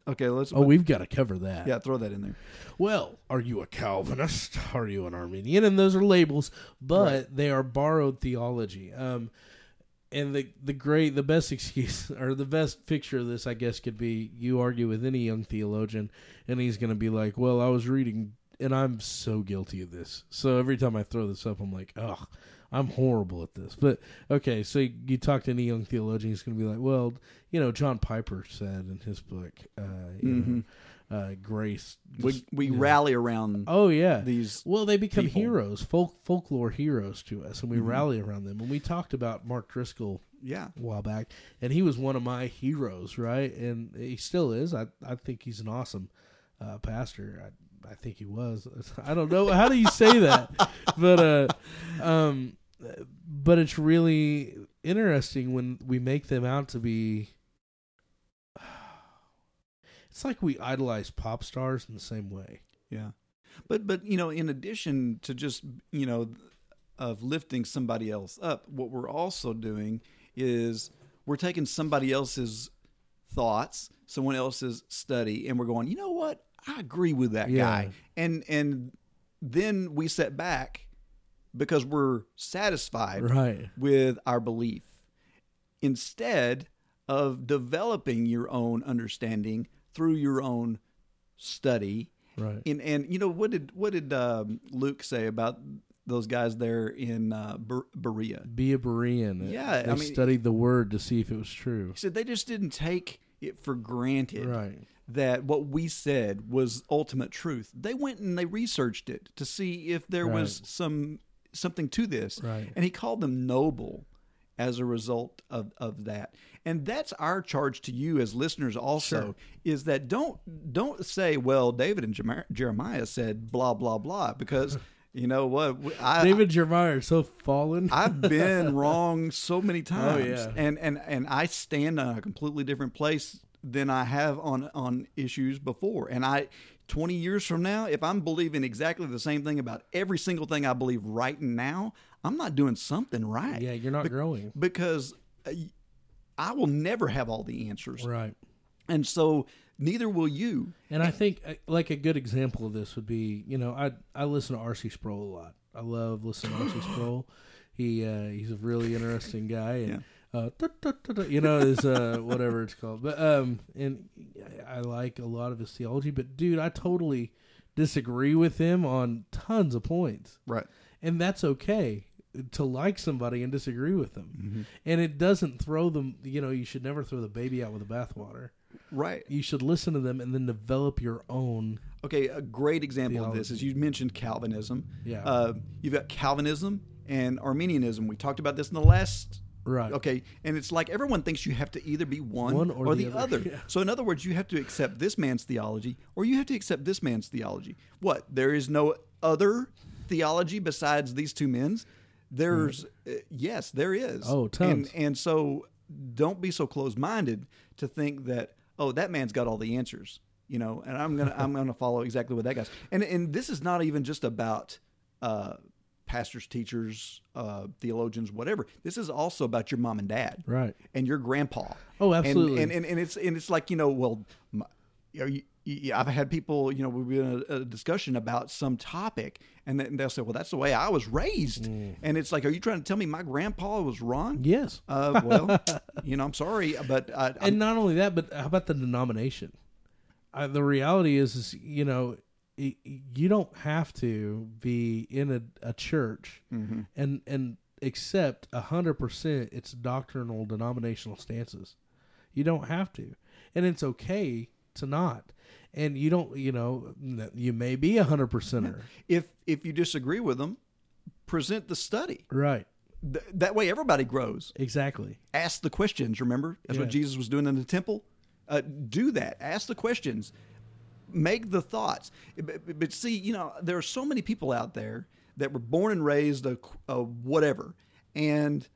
Okay, we've got to cover that. Yeah, throw that in there. Well, are you a Calvinist? Are you an Arminian? And those are labels, but they are borrowed theology. And the best excuse or the best picture of this, I guess, could be you argue with any young theologian, and he's going to be like, "Well, I was reading." And I'm so guilty of this. So every time I throw this up, I'm like, ugh, I'm horrible at this. But, okay, so you talk to any young theologian, he's going to be like, well, you know, John Piper said in his book, grace. We rally around these. Well, they become people. Heroes, folklore heroes to us, and we rally around them. And we talked about Mark Driscoll a while back, and he was one of my heroes, right? And he still is. I think he's an awesome pastor. I think he was. I don't know. How do you say that? But it's really interesting when we make them out to be. It's like we idolize pop stars in the same way. Yeah. But you know, in addition to just, you know, of lifting somebody else up, what we're also doing is we're taking somebody else's thoughts, someone else's study, and we're going, you know what? I agree with that guy. And then we set back because we're satisfied with our belief, instead of developing your own understanding through your own study. Right. And you know, what did Luke say about those guys there in Berea? Be a Berean. Yeah. They studied the word to see if it was true. He said they just didn't take it for granted that what we said was ultimate truth. They went and they researched it to see if there was something to this. Right. And he called them noble as a result of that. And that's our charge to you as listeners also, is that don't say, well, David and Jeremiah said blah, blah, blah, because you know what? David and Jeremiah are so fallen. I've been wrong so many times. Oh, yeah. And I stand on a completely different place than I have on issues before. And 20 years from now, if I'm believing exactly the same thing about every single thing I believe right now, I'm not doing something right. Yeah, you're not growing. Because I will never have all the answers. Right. And so neither will you. And I think like a good example of this would be, you know, I listen to R.C. Sproul a lot. I love listening to R.C. Sproul. He's a really interesting guy. And you know, is whatever it's called. But and I like a lot of his theology. But, dude, I totally disagree with him on tons of points. Right. And that's okay to like somebody and disagree with them. Mm-hmm. And it doesn't throw them, you know, you should never throw the baby out with the bathwater. Right. You should listen to them and then develop your own. Okay, a great example theology. Of this is you mentioned Calvinism. Yeah. You've got Calvinism and Arminianism. We talked about this in the last... Right. Okay. And it's like everyone thinks you have to either be one or the other. Yeah. So in other words, you have to accept this man's theology or you have to accept this man's theology. What? There is no other theology besides these two men's? There's, yes, there is. Oh, tons. And so don't be so closed-minded to think that, oh, that man's got all the answers, you know, and I'm going to follow exactly what that guy's. And this is not even just about, pastors, teachers, theologians, whatever. This is also about your mom and dad, right? And your grandpa. Oh, absolutely. And it's like, you know, well, I've had people, you know, we've been in a discussion about some topic, and they'll say, well, that's the way I was raised, and it's like, are you trying to tell me my grandpa was wrong? Yes. Well, you know, I'm sorry, but and not only that, but how about the denomination? The reality is you know, you don't have to be in a church and accept 100% its doctrinal denominational stances. You don't have to, and it's okay to not. And you don't, you know, you may be 100%er. If you disagree with them, present the study. Right. That way, everybody grows. Exactly. Ask the questions. Remember, that's what Jesus was doing in the temple. Do that. Ask the questions. Make the thoughts. But see, you know, there are so many people out there that were born and raised a whatever. And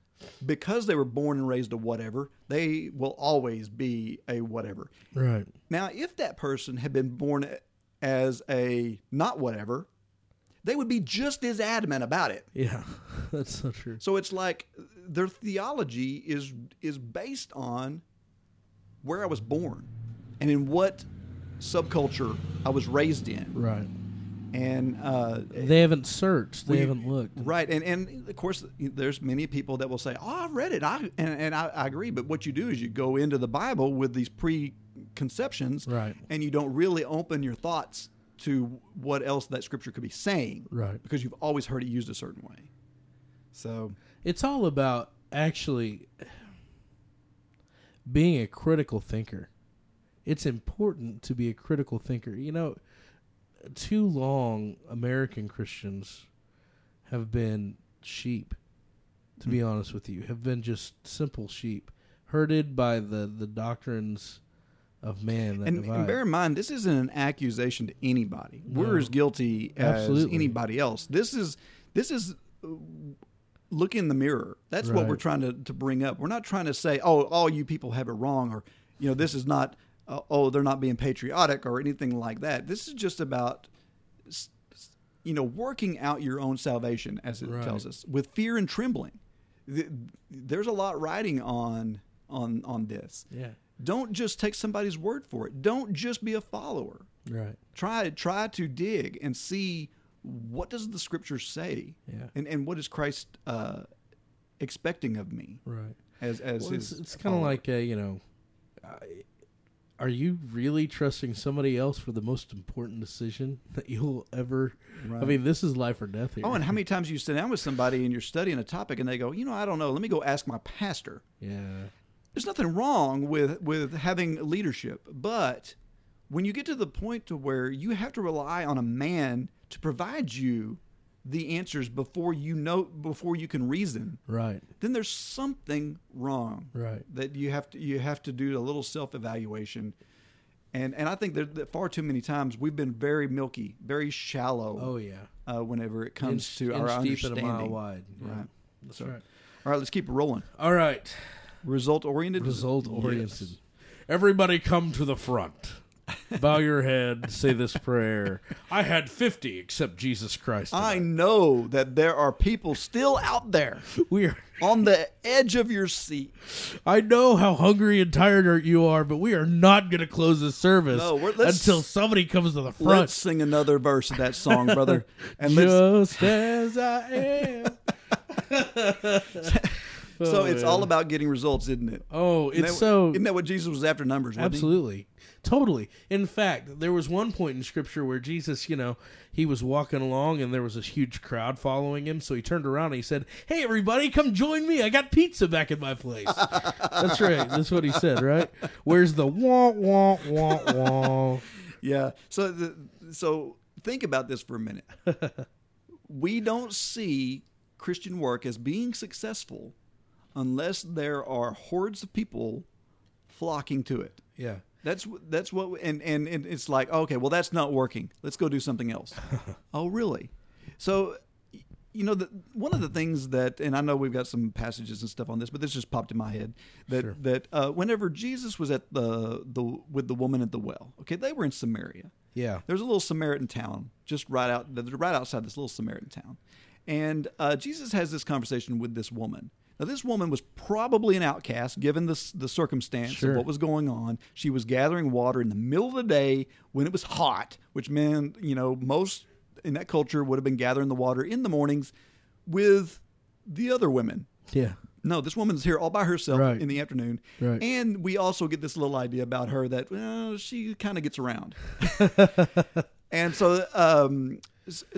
because they were born and raised a whatever, they will always be a whatever. Right. Now, if that person had been born as a not whatever, they would be just as adamant about it. Yeah, that's so true. So it's like their theology is based on where I was born and in what subculture I was raised in. Right. And they haven't searched. They haven't looked. Right. And of course, there's many people that will say, oh, I've read it. I agree. But what you do is you go into the Bible with these preconceptions. Right. And you don't really open your thoughts to what else that scripture could be saying. Right. Because you've always heard it used a certain way. So it's all about actually being a critical thinker. It's important to be a critical thinker. You know, too long American Christians have been sheep, to be honest with you, have been just simple sheep, herded by the doctrines of man. And bear in mind, this isn't an accusation to anybody. No. We're as guilty as anybody else. This is look in the mirror. That's what we're trying to bring up. We're not trying to say, oh, all you people have it wrong, or, you know, this is not... they're not being patriotic or anything like that. This is just about you know, working out your own salvation, as it tells us, with fear and trembling. There's a lot riding on this. Yeah. Don't just take somebody's word for it. Don't just be a follower. Right. Try to dig and see what does the Scripture say, and what is Christ expecting of me. Right. As well, it's kind of like a, you know, are you really trusting somebody else for the most important decision that you'll ever... Right. I mean, this is life or death here. Oh, and how many times you sit down with somebody and you're studying a topic and they go, you know, I don't know, let me go ask my pastor. Yeah. There's nothing wrong with having leadership, but when you get to the point to where you have to rely on a man to provide you the answers before you can reason, right? Then there's something wrong, right? That you have to do a little self-evaluation, and I think that far too many times we've been very milky, very shallow. Oh yeah. Whenever it comes to our understanding, deep and a mile wide, yeah. Right? That's so, right. All right, let's keep it rolling. All right, result oriented. Yes. Everybody, come to the front. Bow your head, say this prayer. I had 50 except Jesus Christ. Tonight. I know that there are people still out there. We are on the edge of your seat. I know how hungry and tired you are, but we are not going to close this service until somebody comes to the front. Let's sing another verse of that song, brother. And just as I am. So it's all about getting results, isn't it? Oh, isn't that what Jesus was after? Numbers, wasn't absolutely, he? Totally. In fact, there was one point in Scripture where Jesus, you know, he was walking along and there was this huge crowd following him. So he turned around and he said, "Hey, everybody, come join me! I got pizza back at my place." That's right. That's what he said. Right? Where's the wah wah wah wah? Yeah. So think about this for a minute. We don't see Christian work as being successful unless there are hordes of people flocking to it. Yeah. That's what, and it's like, okay, well, that's not working. Let's go do something else. Oh, really? So, you know, one of the things that, and I know we've got some passages and stuff on this, but this just popped in my head that whenever Jesus was at with the woman at the well, okay, they were in Samaria. Yeah. There's a little Samaritan town just right outside this little Samaritan town. And Jesus has this conversation with this woman. Now, this woman was probably an outcast, given the circumstance of what was going on. She was gathering water in the middle of the day when it was hot, which meant, you know, most in that culture would have been gathering the water in the mornings with the other women. Yeah. No, this woman's here all by herself in the afternoon. Right. And we also get this little idea about her that, well, she kind of gets around. And so,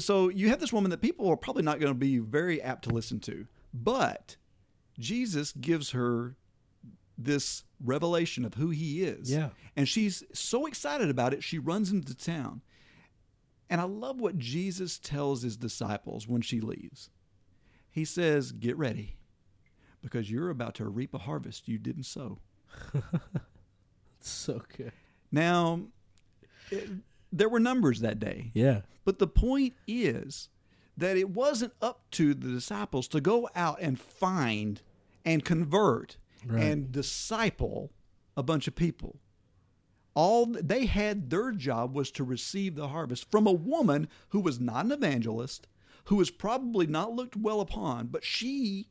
so you have this woman that people are probably not going to be very apt to listen to, but Jesus gives her this revelation of who he is. Yeah. And she's so excited about it, she runs into town. And I love what Jesus tells his disciples when she leaves. He says, "Get ready, because you're about to reap a harvest you didn't sow." It's so good. Now, there were numbers that day. Yeah. But the point is that it wasn't up to the disciples to go out and find and convert and disciple a bunch of people. All they had, their job was to receive the harvest from a woman who was not an evangelist, who was probably not looked well upon, but she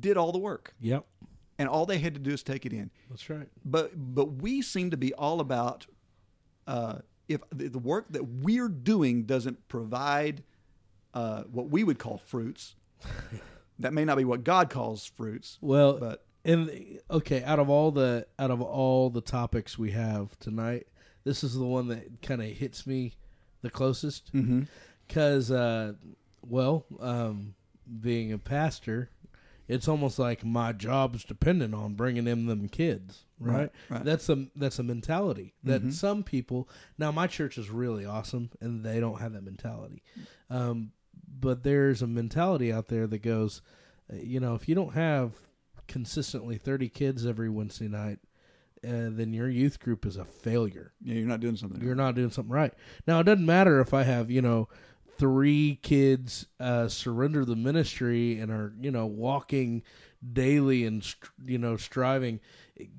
did all the work. Yep. And all they had to do is take it in. That's right. But we seem to be all about if the work that we're doing doesn't provide what we would call fruits. That may not be what God calls fruits. Well, but out of all the topics we have tonight, this is the one that kind of hits me the closest. Because, being a pastor, it's almost like my job's dependent on bringing them kids. Right? Right. That's a mentality that some people. Now, my church is really awesome, and they don't have that mentality. But there's a mentality out there that goes, you know, if you don't have consistently 30 kids every Wednesday night, then your youth group is a failure. Yeah, you're not doing something right. Now, it doesn't matter if I have, you know, three kids surrender the ministry and are, you know, walking daily and, you know, striving.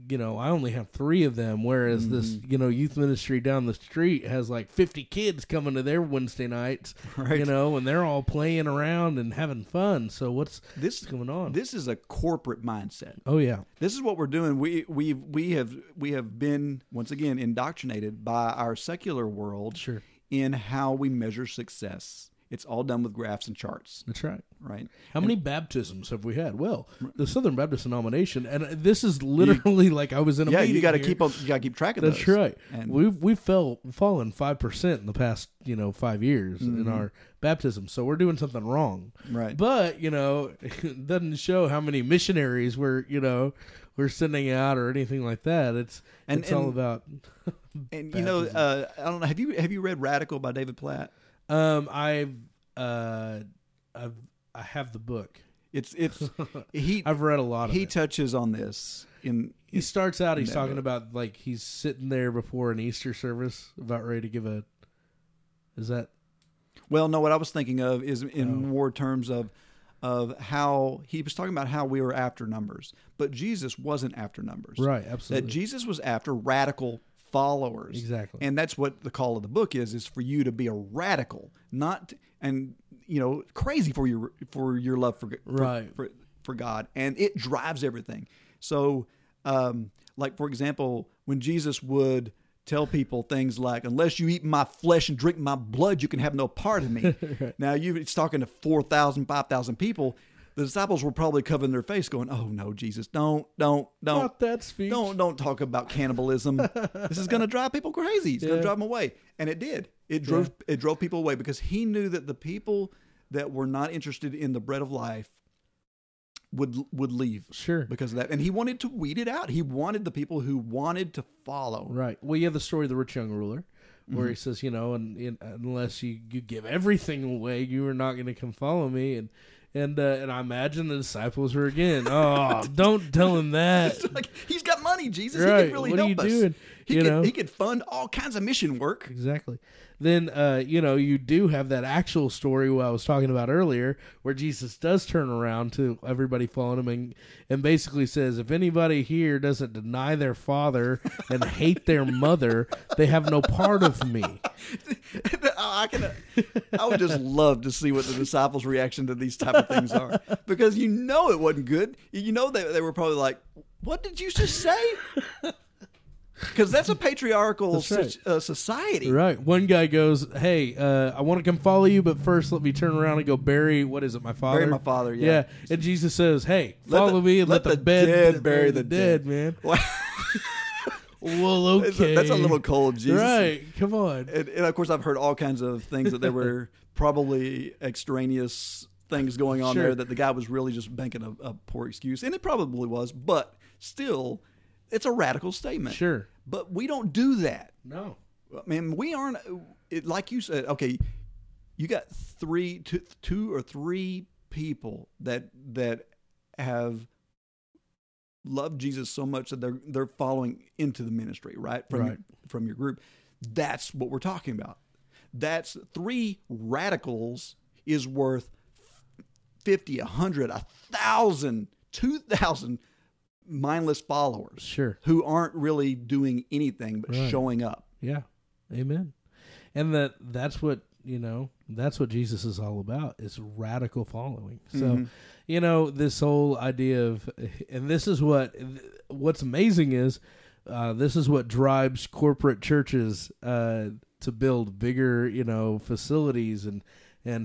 You know, I only have three of them, whereas this, you know, youth ministry down the street has like 50 kids coming to their Wednesday nights, right. You know, and they're all playing around and having fun. So what's going on? This is a corporate mindset. Oh yeah, this is what we're doing. We have been once again indoctrinated by our secular world in how we measure success. It's all done with graphs and charts. That's right. Right. How many baptisms have we had? Well, the Southern Baptist denomination, and this is literally like I was in a meeting. Yeah, you got to keep track of that. That's those. Right. And we've fallen 5% in the past 5 years in our baptism, so we're doing something wrong. Right. But it doesn't show how many missionaries we're sending out or anything like that. It's all about. And baptism. I don't know. Have you read Radical by David Platt? I have the book. I've read a lot of it. He touches on this. He starts out, he's talking about like he's sitting there before an Easter service about ready to give a, is that? Well, no, what I was thinking of is in more terms of how he was talking about how we were after numbers, but Jesus wasn't after numbers. Right. Absolutely. That Jesus was after radical followers. Exactly. And that's what the call of the book is for you to be a radical, not crazy for your love for God. And it drives everything. So, like for example, when Jesus would tell people things like, unless you eat my flesh and drink my blood, you can have no part of me. Right. Now it's talking to 4,000, 5,000 people. The disciples were probably covering their face going, oh no, Jesus, don't. Not that speech. Don't talk about cannibalism. This is going to drive people crazy. It's going to drive them away. And it did. It drove people away because he knew that the people that were not interested in the bread of life would leave because of that. And he wanted to weed it out. He wanted the people who wanted to follow. Right. Well, you have the story of the rich young ruler where he says, unless you give everything away, you are not going to come follow me. And I imagine the disciples were again, oh, don't tell him that. It's like, he's got money, Jesus. Right. He could really help us. Doing? He could fund all kinds of mission work. Exactly. Then, you do have that actual story I was talking about earlier where Jesus does turn around to everybody following him and basically says, if anybody here doesn't deny their father and hate their mother, they have no part of me. I would just love to see what the disciples' reaction to these type of things are because it wasn't good. They were probably like, what did you just say? Because that's a patriarchal society. Right. One guy goes, hey, I want to come follow you, but first let me turn around and go bury my father, yeah. And Jesus says, hey, follow me and let the dead bury the dead, man. Well, okay. That's a little cold, Jesus. Right, come on. And of course, I've heard all kinds of things that there were probably extraneous things going on there that the guy was really just making a poor excuse. And it probably was, but still... It's a radical statement. Sure. But we don't do that. No. I mean, we aren't, like you said, okay, you got two or three people that have loved Jesus so much that they're following into the ministry, right? From your group. That's what we're talking about. That's 3 radicals is worth 50, 100, 1,000, 2,000 mindless followers who aren't really doing anything but showing up. Yeah. Amen. And that's what, that's what Jesus is all about is radical following. So, this whole idea of, and this is what's amazing is, this is what drives corporate churches, to build bigger, facilities and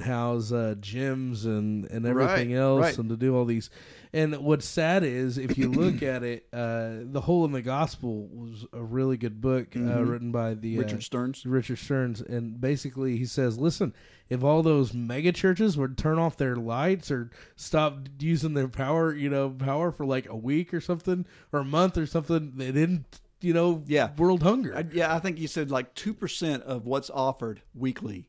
house gyms and everything else and to do all these. And what's sad is if you look at it, The Hole in the Gospel was a really good book written by the Richard Stearns. And basically he says, listen, if all those mega churches would turn off their lights or stop using their power for like a week or something or a month or something, they didn't, world hunger. I think you said like 2% of what's offered weekly.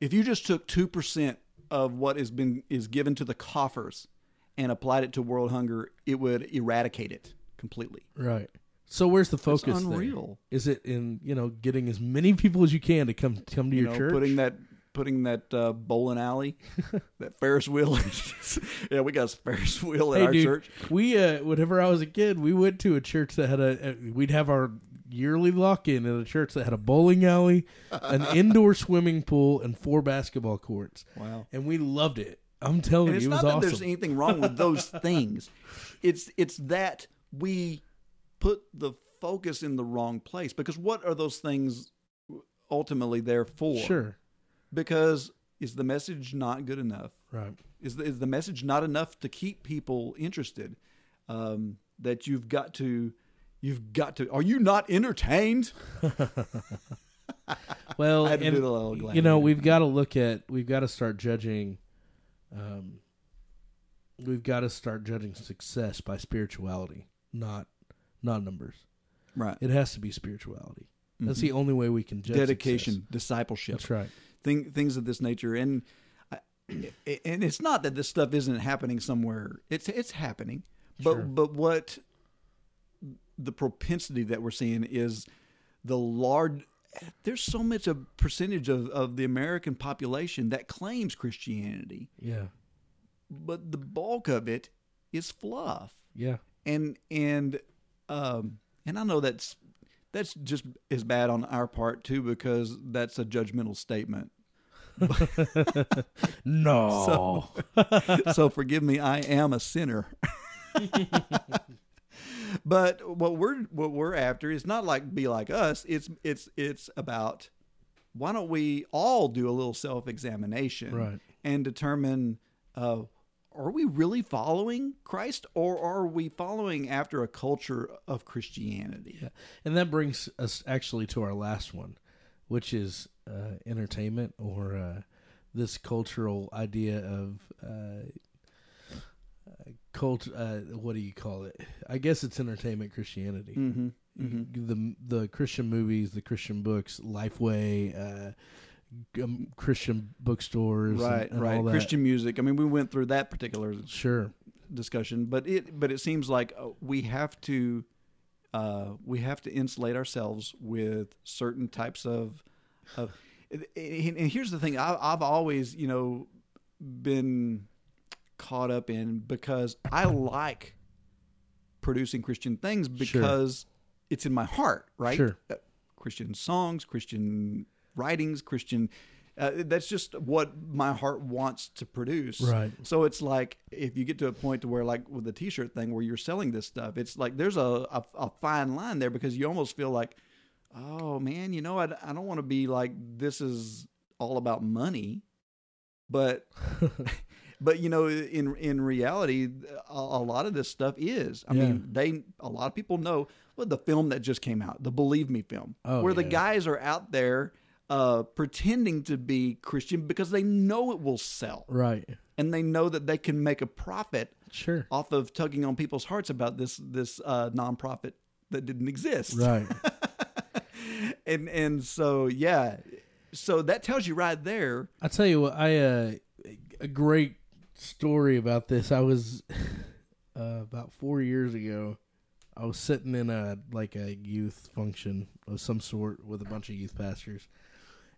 If you just took 2% of what is given to the coffers and applied it to world hunger, it would eradicate it completely. Right. So where's the focus? It's unreal. Is it in getting as many people as you can to come to your church? Putting that putting that bowling alley, that Ferris wheel. Yeah, we got a Ferris wheel at church. We, whenever I was a kid, we went to a church that had a, we'd have our yearly lock-in at a church that had a bowling alley, an indoor swimming pool, and 4 basketball courts. Wow. And we loved it. I'm telling you, it was awesome. It's not that there's anything wrong with those things. It's that we put the focus in the wrong place, because what are those things ultimately there for? Sure. Because is the message not good enough? Right. Is the message not enough to keep people interested? That you've got to, are you not entertained? Well, we've got to start judging success by spirituality, not numbers. Right. It has to be spirituality. That's the only way we can judge dedication, success. Discipleship. That's right. Things of this nature, and it's not that this stuff isn't happening somewhere. It's happening, but sure. But what the propensity that we're seeing is the large. There's so much a percentage of the American population that claims Christianity. Yeah. But the bulk of it is fluff. Yeah. And I know that's just as bad on our part too, because that's a judgmental statement. No. So forgive me, I am a sinner. But what we're after is not like be like us. It's about, why don't we all do a little self-examination, right, and determine, are we really following Christ, or are we following after a culture of Christianity? Yeah. And that brings us actually to our last one, which is entertainment, or this cultural idea of what do you call it? I guess it's entertainment Christianity. Mm-hmm. Mm-hmm. The Christian movies, the Christian books, Lifeway, Christian bookstores, right. All that. Christian music. I mean, we went through that particular discussion, but it seems like we have to insulate ourselves with certain types of. And here's the thing: I've always, been caught up in, because I like producing Christian things, because it's in my heart, right? Sure. Christian songs, Christian writings, Christian, that's just what my heart wants to produce. Right. So it's like, if you get to a point to where, like with the t-shirt thing where you're selling this stuff, it's like, there's a fine line there, because you almost feel like, oh man, I don't want to be like, this is all about money, but but in reality, a lot of this stuff is. I mean, a lot of people know the film that just came out, the Believe Me film, the guys are out there pretending to be Christian because they know it will sell, right? And they know that they can make a profit, sure, off of tugging on people's hearts about this nonprofit that didn't exist, right? and so yeah, so that tells you right there. I tell you what, a great story about this. I was about 4 years ago. I was sitting in a youth function of some sort with a bunch of youth pastors,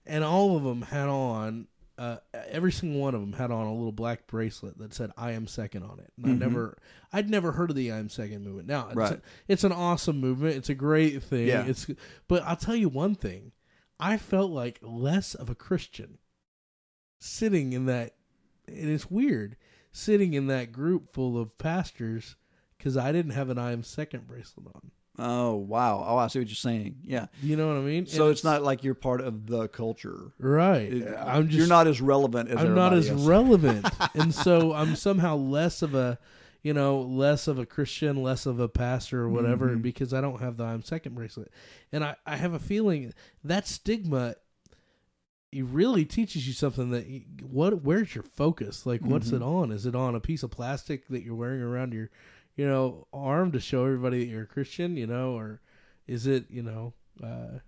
and all of them had on, every single one of them had on a little black bracelet that said "I am second" on it. And mm-hmm. I'd never heard of the I am second movement. Now it's an awesome movement. It's a great thing. Yeah. But I'll tell you one thing. I felt like less of a Christian sitting in that, and it's weird, sitting in that group full of pastors, because I didn't have an I am second bracelet on. Oh, wow. Oh, I see what you're saying. Yeah. You know what I mean? So it's not like you're part of the culture. Right. You're not as relevant as everybody else. I'm not as relevant. And so I'm somehow less of a Christian, less of a pastor or whatever, mm-hmm. because I don't have the I am second bracelet. And I have a feeling that stigma, it really teaches you something. Where's your focus? Like, what's mm-hmm. it on? Is it on a piece of plastic that you're wearing around your arm to show everybody that you're a Christian, or is it, the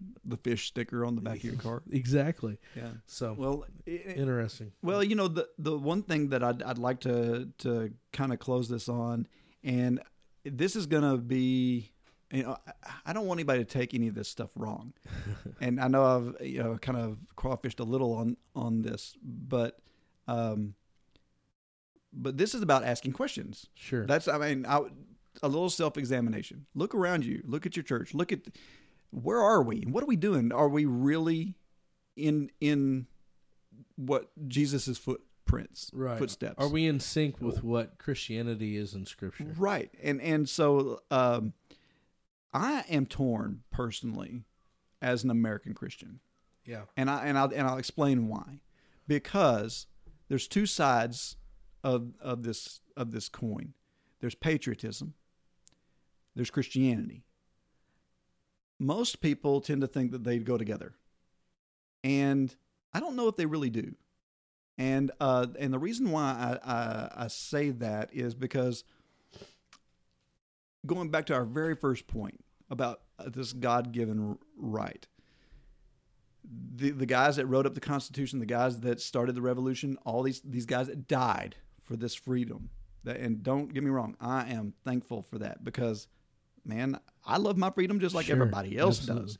fish sticker on the back of your car? Exactly. Yeah. So, well, interesting. Well, the one thing that I'd like to kind of close this on, and this is going to be You know, I don't want anybody to take any of this stuff wrong. And I know I've, you know, kind of crawfished a little on this, but this is about asking questions. Sure. That's, I mean, a little self-examination. Look around you. Look at your church. Look at where are we? What are we doing? Are we really in what Jesus's footsteps? Are we in sync with what Christianity is in Scripture? Right. And so I am torn personally as an American Christian. Yeah. And I'll explain why. Because there's two sides of this coin. There's patriotism. There's Christianity. Most people tend to think that they go together. And I don't know if they really do. And the reason why I say that is because going back to our very first point about this God-given right, the guys that wrote up the Constitution, the guys that started the revolution, all these guys that died for this freedom. And don't get me wrong, I am thankful for that because, man, I love my freedom just like everybody else does.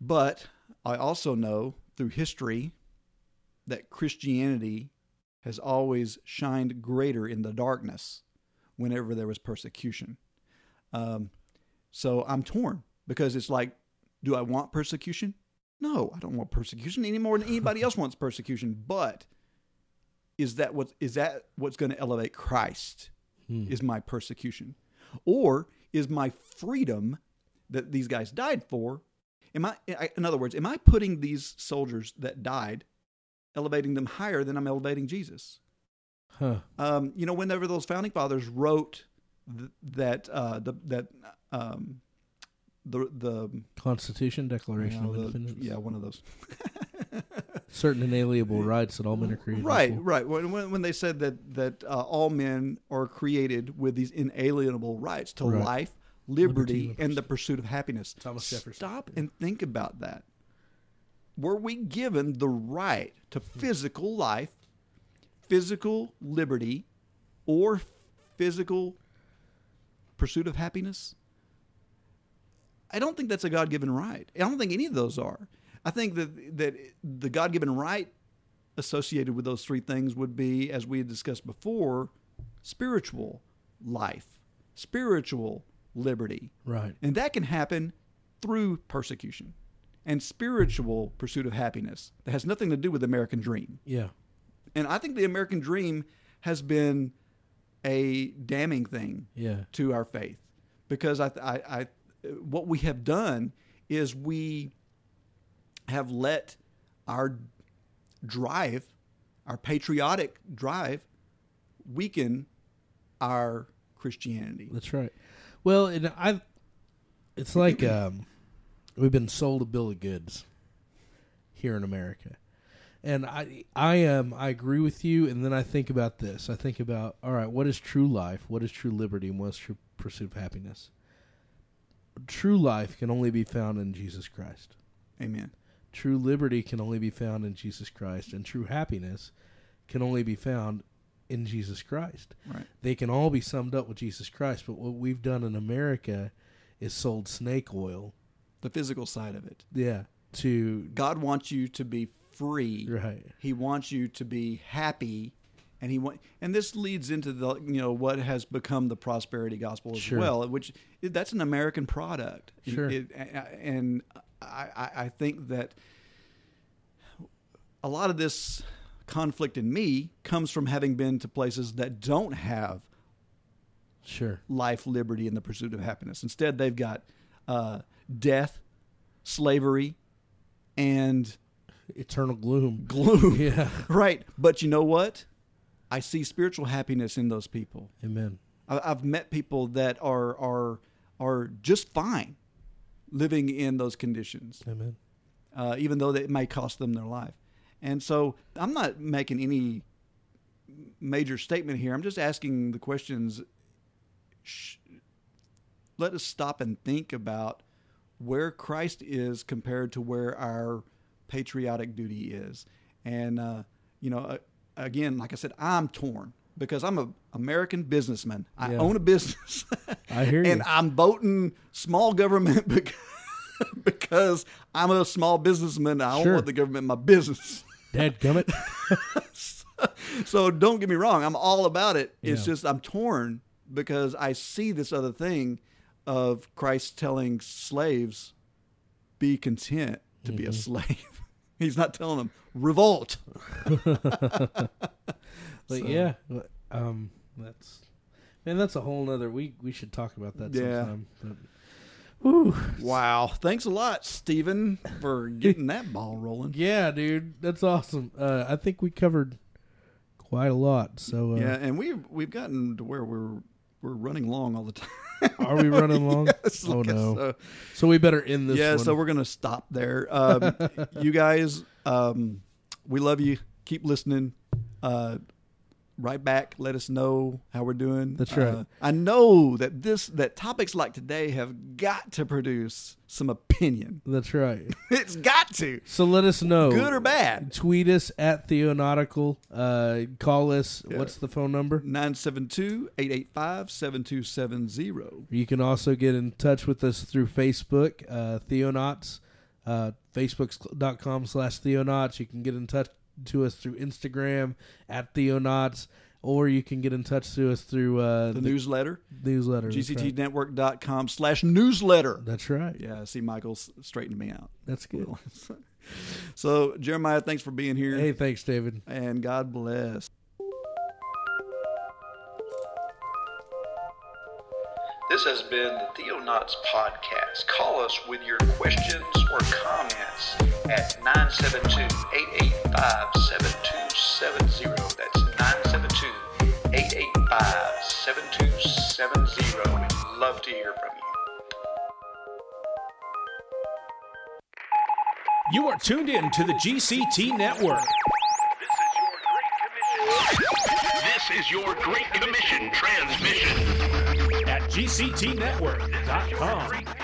But I also know through history that Christianity has always shined greater in the darkness whenever there was persecution. So I'm torn because it's like, do I want persecution? No, I don't want persecution any more than anybody else wants persecution. But is that what's going to elevate Christ? Is my persecution, or is my freedom that these guys died for? In other words, am I putting these soldiers that died, elevating them higher than I'm elevating Jesus? Huh. You know, whenever those founding fathers wrote the Constitution, Declaration of Independence. Yeah, one of those. Certain inalienable rights that all men are created equal. Right. When they said that all men are created with these inalienable rights to life, liberty, and the pursuit of happiness. Thomas Jefferson. Stop and think about that. Were we given the right to physical life, physical liberty, or physical pursuit of happiness? I don't think that's a God-given right. I don't think any of those are. I think that the God-given right associated with those three things would be, as we had discussed before, spiritual life, spiritual liberty. Right. And that can happen through persecution. And spiritual pursuit of happiness that has nothing to do with the American dream. Yeah. And I think the American dream has been a damning thing to our faith, because I what we have done is we have let our patriotic drive, weaken our Christianity. That's right. Well, and it's like we've been sold a bill of goods here in America. And I agree with you, and then I think about this. I think about, all right, what is true life? What is true liberty? And what is true pursuit of happiness? True life can only be found in Jesus Christ. Amen. True liberty can only be found in Jesus Christ, and true happiness can only be found in Jesus Christ. Right. They can all be summed up with Jesus Christ, but what we've done in America is sold snake oil. The physical side of it. Yeah. God wants you to be free, right? He wants you to be happy, and and this leads into the what has become the prosperity gospel as well, which that's an American product. Sure. And I think that a lot of this conflict in me comes from having been to places that don't have life, liberty, and the pursuit of happiness. Instead, they've got death, slavery, and eternal gloom. Yeah. Right. But you know what? I see spiritual happiness in those people. Amen. I've met people that are just fine living in those conditions. Amen. Even though it may cost them their life. And so I'm not making any major statement here. I'm just asking the questions. Let us stop and think about where Christ is compared to where our patriotic duty is. And, again, like I said, I'm torn because I'm an American businessman. I own a business. I hear you. And I'm voting small government because I'm a small businessman. I don't want the government in my business. Dadgummit. So don't get me wrong. I'm all about it. It's just I'm torn because I see this other thing of Christ telling slaves, be content to be a slave. He's not telling them, revolt. That's a whole nother week. We should talk about that sometime. But, wow. Thanks a lot, Stephen, for getting that ball rolling. Yeah, dude. That's awesome. I think we covered quite a lot. So and we've gotten to where we're running long all the time. Are we running long? Yes, oh, no. So we better end this one. Yeah, so we're going to stop there. You guys, we love you. Keep listening. Right back. Let us know how we're doing. That's right. I know that that topics like today have got to produce some opinion. That's right. It's got to. So let us know. Good or bad. Tweet us at Theonautical. Call us. Yeah. What's the phone number? 972-885-7270. You can also get in touch with us through Facebook, Theonauts, facebook.com/Theonauts. You can get in touch to us through Instagram at Theonauts, or you can get in touch to us through the newsletter. GCTnetwork.com/newsletter. That's right. Yeah, see, Michael straightened me out. That's good. So, Jeremiah, thanks for being here. Hey, thanks, David. And God bless. This has been the Theonauts Podcast. Call us with your questions or comments at 972-885-7270. That's 972-885-7270. We'd love to hear from you. You are tuned in to the GCT Network. This is your Great Commission transmission at GCTnetwork.com.